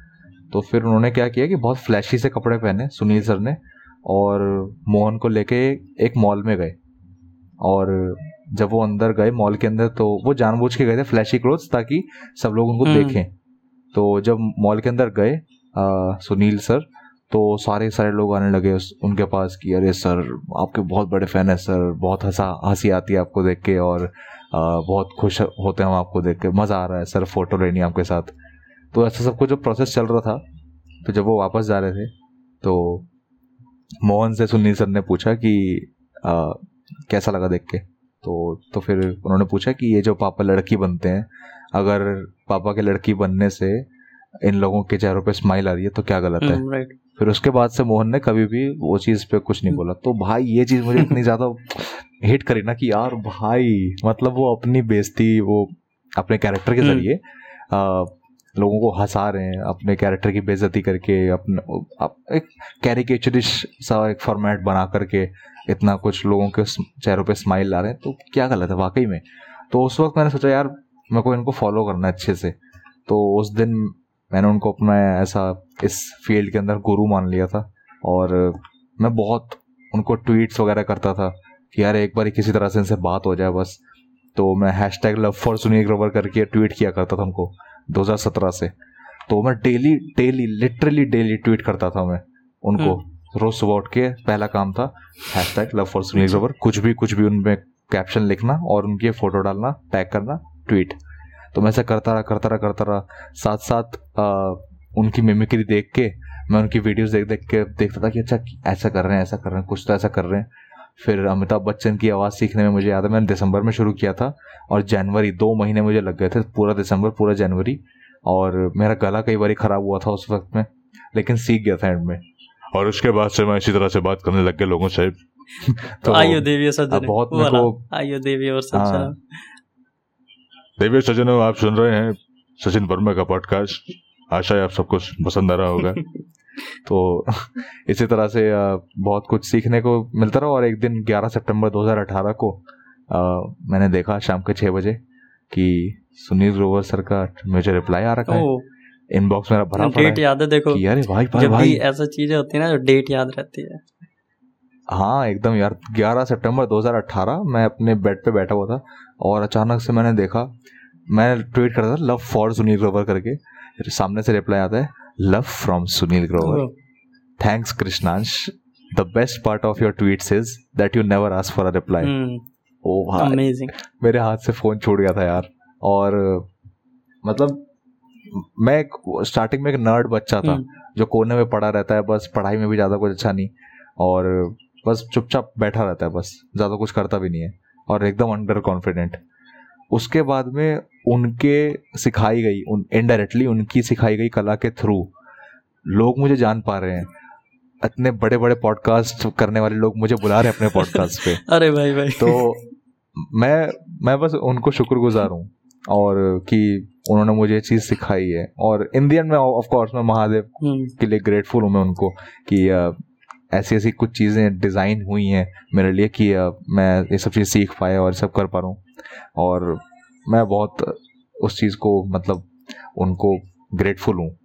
तो फिर उन्होंने क्या किया कि बहुत फ्लैशी से कपड़े पहने सुनील सर ने और मोहन को लेके एक मॉल में गए। और जब वो अंदर गए मॉल के अंदर, तो वो जानबूझ के गए थे फ्लैशी क्लोथ्स ताकि सब लोग उनको देखें। तो जब मॉल के अंदर गए सुनील सर, तो सारे लोग आने लगे उनके पास कि अरे सर आपके बहुत बड़े फैन है सर, बहुत हंसी आती है आपको देख के और बहुत खुश होते हैं हम आपको देख के, मज़ा आ रहा है सर, फोटो लेनी आपके साथ। तो ऐसा सब कुछ जो प्रोसेस चल रहा था। तो जब वो वापस जा रहे थे तो मोहन से सुनील सर ने पूछा कि कैसा लगा देख के। तो फिर उन्होंने पूछा कि ये जो पापा लड़की बनते हैं, अगर पापा के लड़की बनने से इन लोगों के चेहरों पे स्माइल आ रही है तो क्या गलत है? फिर उसके बाद से मोहन ने कभी भी वो चीज़ पे कुछ नहीं बोला। तो भाई ये चीज़ मुझे इतनी ज़्यादा हिट करी ना कि यार भाई, मतलब वो अपनी बेइज्जती वो अपने कैरेक्टर के जरिए लोगों को हंसा रहे हैं, अपने कैरेक्टर की बेइज्जती करके, अपने एक कैरिकेचरिश सा एक फॉर्मेट बना करके इतना कुछ लोगों के चेहरों पे स्माइल ला रहे हैं, तो क्या गलत है वाकई में। तो उस वक्त मैंने सोचा यार मेरे को इनको फॉलो करना अच्छे से। तो उस दिन मैंने उनको अपना ऐसा इस फील्ड के अंदर गुरु मान लिया था और मैं बहुत उनको ट्वीट्स वगैरह करता था कि यार एक बार किसी तरह से इनसे बात हो जाए बस। तो मैं #LoveForSunilGrover करके ट्वीट किया करता था उनको 2017 से। तो मैं डेली ट्वीट करता था मैं उनको, रोज सुबह उठ के पहला काम था #LoveForSunilGrover, कुछ भी उनमें कैप्शन लिखना और उनकी फोटो डालना, टैग करना, ट्वीट। तो मैं ऐसा करता रहा। साथ उनकी मिमिक्री देख के मैं उनकी वीडियोस देख के देखता था कि अच्छा ऐसा कर रहे हैं कुछ तो ऐसा कर रहे हैं। फिर अमिताभ बच्चन की आवाज़ सीखने में मुझे याद है मैंने दिसंबर में शुरू किया था और जनवरी 2 महीने मुझे लग गए थे, पूरा दिसंबर पूरा जनवरी। और मेरा गला कई बार ख़राब हुआ था उस वक्त में, लेकिन सीख गया था एंड में। और उसके बाद से मैं इसी तरह से बात करने लग गया लोगों से। तो आइयो देवी बहुत आइयो देवी और देवी सज्जनों, आप सुन रहे हैं सचिन वर्मा का पॉडकास्ट। आशा है आप सबको पसंद आ रहा होगा। तो इसी तरह से बहुत कुछ सीखने को मिलता रहा। और एक दिन 11 सितंबर 2018 को मैंने देखा शाम के 6 बजे कि सुनील ग्रोवर सर का मुझे रिप्लाई आ रखा है, इनबॉक्स मेरा भरा पड़ा है। डेट याद है देखो यार, भाई जब भी ऐसा चीजें होती है ना, डेट याद रहती है। हाँ एकदम यार, 11 सितंबर 2018 मैं अपने बेड पे बैठा हुआ था और अचानक से मैंने देखा, मैं ट्वीट कर रहा था #LoveForSunilGrover करके, फिर सामने से रिप्लाई आता है #LoveFromSunilGrover, thanks Krishnansh, the best part of your tweets is that you never ask for a reply. ओ भाई अमेजिंग, मेरे हाथ से फोन छूट गया था यार। और मतलब मैं स्टार्टिंग में एक नर्ड बच्चा था जो कोने में पड़ा रहता है, बस पढ़ाई में भी ज़्यादा कुछ अच्छा नहीं और बस चुपचाप बैठा रहता है, बस ज़्यादा कुछ करता भी नहीं है और एकदम अंडर कॉन्फिडेंट। उसके बाद में उनके सिखाई गई इनडायरेक्टली उनकी सिखाई गई कला के थ्रू लोग मुझे जान पा रहे हैं। इतने बड़े बड़े पॉडकास्ट करने वाले लोग मुझे बुला रहे हैं अपने पॉडकास्ट पे। अरे भाई भाई, तो मैं बस उनको शुक्रगुजार हूँ और कि उन्होंने मुझे चीज़ सिखाई है। और इन दी एंड में ऑफ कोर्स मैं महादेव के लिए ग्रेटफुल हूँ मैं उनको कि ऐसी ऐसी कुछ चीज़ें डिज़ाइन हुई हैं मेरे लिए कि मैं ये सब चीज़ सीख पाया और सब कर पा रहा हूँ। और मैं बहुत उस चीज़ को मतलब उनको ग्रेटफुल हूँ,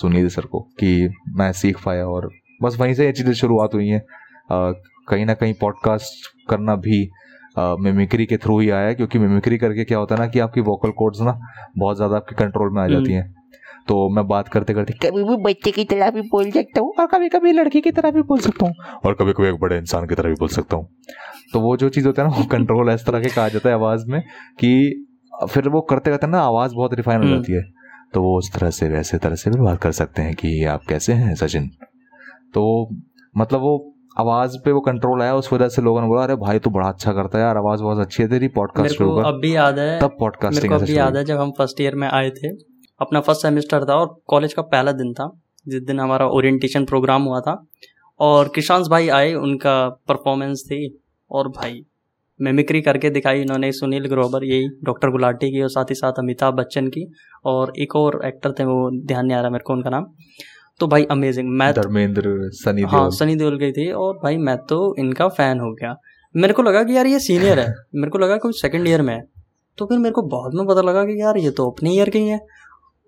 सुनील सर को, कि मैं सीख पाया और बस वहीं से ये चीज़ें शुरुआत हुई हैं। कहीं ना कहीं पॉडकास्ट करना भी मिमिक्री के थ्रू ही आया, क्योंकि मिमिक्री करके क्या होता है ना कि आपकी वोकल कॉर्ड्स ना बहुत ज़्यादा आपके कंट्रोल में आ जाती हैं। तो मैं बात करते करते कभी भी बच्चे की तरह भी बोल सकता हूँ और कभी कभी लड़की की तरह भी बोल सकता हूँ और कभी कभी एक बड़े इंसान की तरह भी बोल सकता हूँ। तो वो जो चीज़ होता है ना वो कंट्रोल इस तरह के कहा जाता है आवाज़ में कि फिर वो करते करते ना आवाज़ बहुत रिफाइन हो जाती है। तो वो उस तरह से वैसे तरह से भी बात कर सकते हैं कि आप कैसे हैं सचिन। तो मतलब वो आवाज़ पे वो कंट्रोल आया, उस वजह से लोगों ने बोला अरे भाई तू बड़ा अच्छा करता है यार, आवाज़ बहुत अच्छी है तेरी, पॉडकास्ट होगा। अब भी याद है, तब पॉडकास्टिंग अभी याद है जब हम फर्स्ट ईयर में आए थे, अपना फर्स्ट सेमेस्टर था और कॉलेज का पहला दिन था जिस दिन हमारा ओरिएंटेशन प्रोग्राम हुआ था। और कृष्णांश भाई आए, उनका परफॉर्मेंस थी और भाई मिमिक्री करके दिखाई इन्होंने, सुनील ग्रोवर, यही डॉक्टर गुलाटी की और साथ ही साथ अमिताभ बच्चन की और एक और एक्टर थे वो ध्यान नहीं आ रहा मेरे को उनका नाम। तो भाई अमेजिंग। मैं धर्मेंद्र, सनी देओल, हाँ सनी देओल गई थी और भाई मैं तो इनका फ़ैन हो गया। मेरे को लगा कि यार ये सीनियर है, मेरे को लगा कि सेकंड ईयर में है। तो फिर मेरे को बाद में पता लगा कि यार ये तो अपने ईयर के ही है।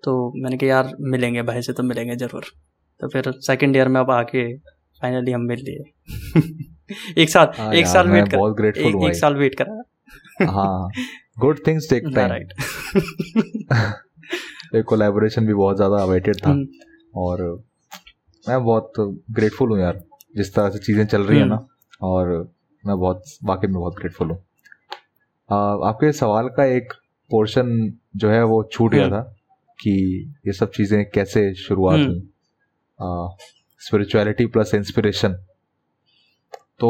तो मैंने कहा यार मिलेंगे भाई से, तो मिलेंगे ज़रूर। तो फिर सेकंड ईयर में अब आके फाइनली हम मिल लिए। एक साल वेट कर, एक साल वेट करा। हाँ, good things take time. Collaboration भी बहुत ज़्यादा अवेटेड था और मैं बहुत ग्रेटफुल हूँ यार जिस तरह से चीज़ें चल रही हैं ना, और मैं बहुत वाकई में बहुत ग्रेटफुल हूँ। आपके सवाल का एक पोर्शन जो है वो छूट गया था कि ये सब चीज़ें कैसे शुरुआत हुई, स्पिरिचुअलिटी प्लस इंस्पिरेशन। तो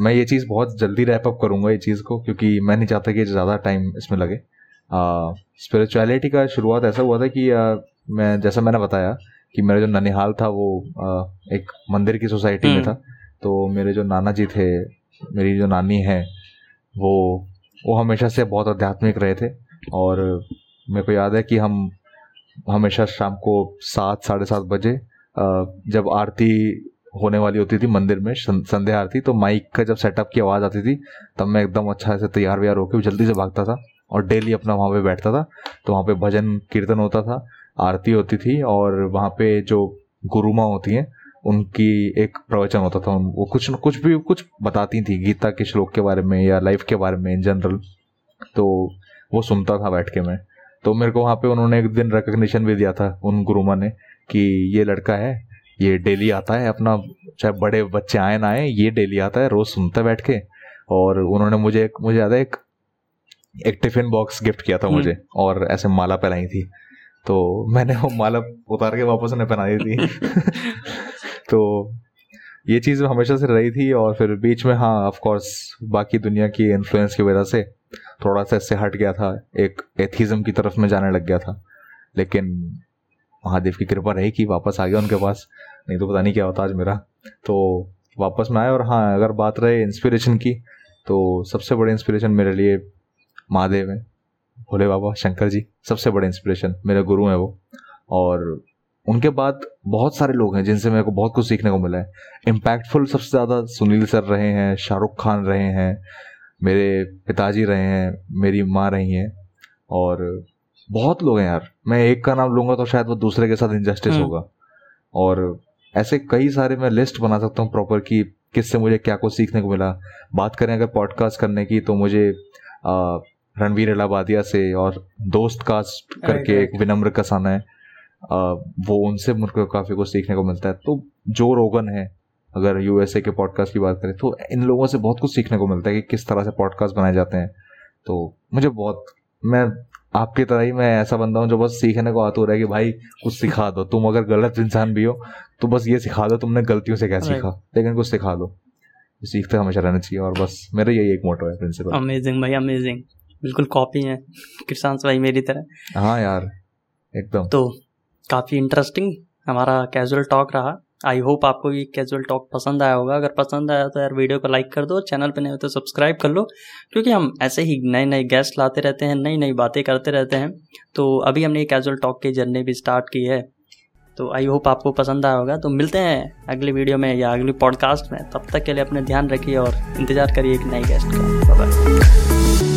मैं ये चीज़ बहुत जल्दी रैप अप करूँगा ये चीज़ को, क्योंकि मैं नहीं चाहता कि ज़्यादा टाइम इसमें लगे। स्पिरिचुअलिटी का शुरुआत ऐसा हुआ था कि मैं, जैसा मैंने बताया कि मेरा जो ननिहाल था वो एक मंदिर की सोसाइटी में था। तो मेरे जो नाना जी थे, मेरी जो नानी है, वो हमेशा से बहुत आध्यात्मिक रहे थे। और मेरे को याद है कि हम हमेशा शाम को 7-7:30 बजे जब आरती होने वाली होती थी मंदिर में, संध्या आरती, तो माइक का जब सेटअप की आवाज़ आती थी तब मैं एकदम अच्छा से तैयार व्यार होकर जल्दी से भागता था और डेली अपना वहाँ पे बैठता था। तो वहाँ पे भजन कीर्तन होता था, आरती होती थी और वहाँ पे जो गुरु माँ होती हैं उनकी एक प्रवचन होता था। वो कुछ बताती थी गीता के श्लोक के बारे में या लाइफ के बारे में इन जनरल, तो वो सुनता था बैठ के मैं। तो मेरे को वहाँ पे उन्होंने एक दिन रिकग्निशन भी दिया था उन गुरु माँ ने कि ये लड़का है, ये डेली आता है अपना, चाहे बड़े बच्चे आए ना आए, ये डेली आता है, रोज़ सुनता है बैठ के। और उन्होंने मुझे याद है एक टिफ़िन बॉक्स गिफ्ट किया था मुझे और ऐसे माला पहनाई थी। तो मैंने वो माला उतार के वापस उन्हें पहना दी थी। तो ये चीज़ हमेशा से रही थी। और फिर बीच में हाँ ऑफकोर्स बाकी दुनिया की इन्फ्लुएंस की वजह से थोड़ा सा इससे हट गया था, एक एथिज्म की तरफ में जाने लग गया था। लेकिन महादेव की कृपा रही कि वापस आ गया उनके पास, नहीं तो पता नहीं क्या होता आज मेरा। तो वापस में आए। और हाँ, अगर बात रहे इंस्पिरेशन की, तो सबसे बड़े इंस्पिरेशन मेरे लिए महादेव है, भोले बाबा शंकर जी सबसे बड़े इंस्पिरेशन, मेरे गुरु हैं वो। और उनके बाद बहुत सारे लोग हैं जिनसे मेरे को बहुत कुछ सीखने को मिला है। इम्पैक्टफुल सबसे ज़्यादा सुनील सर रहे हैं, शाहरुख खान रहे हैं, मेरे पिताजी रहे हैं, मेरी माँ रही हैं और बहुत लोग हैं यार। मैं एक का नाम लूँगा तो शायद वो दूसरे के साथ इनजस्टिस होगा। और ऐसे कई सारे मैं लिस्ट बना सकता हूँ प्रॉपर कि किससे मुझे क्या कुछ सीखने को मिला। बात करें अगर पॉडकास्ट करने की, तो मुझे रणवीर अलाबादिया से और दोस्त कास्ट करके एक विनम्र कसाना है, वो उनसे मुझको काफ़ी कुछ सीखने को मिलता है। तो जो रोगन है, अगर यूएसए के पॉडकास्ट की बात करें, तो इन लोगों से बहुत कुछ सीखने को मिलता है कि किस तरह से पॉडकास्ट बनाए जाते हैं। तो मुझे बहुत, मैं आपकी तरह ही मैं ऐसा बंदा हूँ जो बस सीखने को आता हो रहा है कि भाई कुछ सिखा दो, तुम अगर गलत इंसान भी हो तो बस ये सिखा दो तुमने गलतियों से क्या सीखा, लेकिन कुछ सिखा दो, सीखते हमेशा रहना चाहिए। और बस मेरा यही एक मोटो है, प्रिंसिपल। अमेजिंग भाई, अमेजिंग, बिल्कुल कॉपी है कृष्णांश भाई मेरी तरह। हाँ यार एकदम। तो काफ़ी इंटरेस्टिंग हमारा कैजुअल टॉक रहा। आई होप आपको ये कैजुअल टॉक पसंद आया होगा। अगर पसंद आया तो यार वीडियो को लाइक कर दो, चैनल पे नहीं हो तो सब्सक्राइब कर लो, क्योंकि हम ऐसे ही नए नए गेस्ट लाते रहते हैं, नई नई बातें करते रहते हैं। तो अभी हमने कैजुअल टॉक की जर्नी भी स्टार्ट की है, तो आई होप आपको पसंद आया होगा। तो मिलते हैं अगली वीडियो में या अगली पॉडकास्ट में, तब तक के लिए अपने ध्यान रखिए और इंतज़ार करिए एक नए गेस्ट का। Bye bye.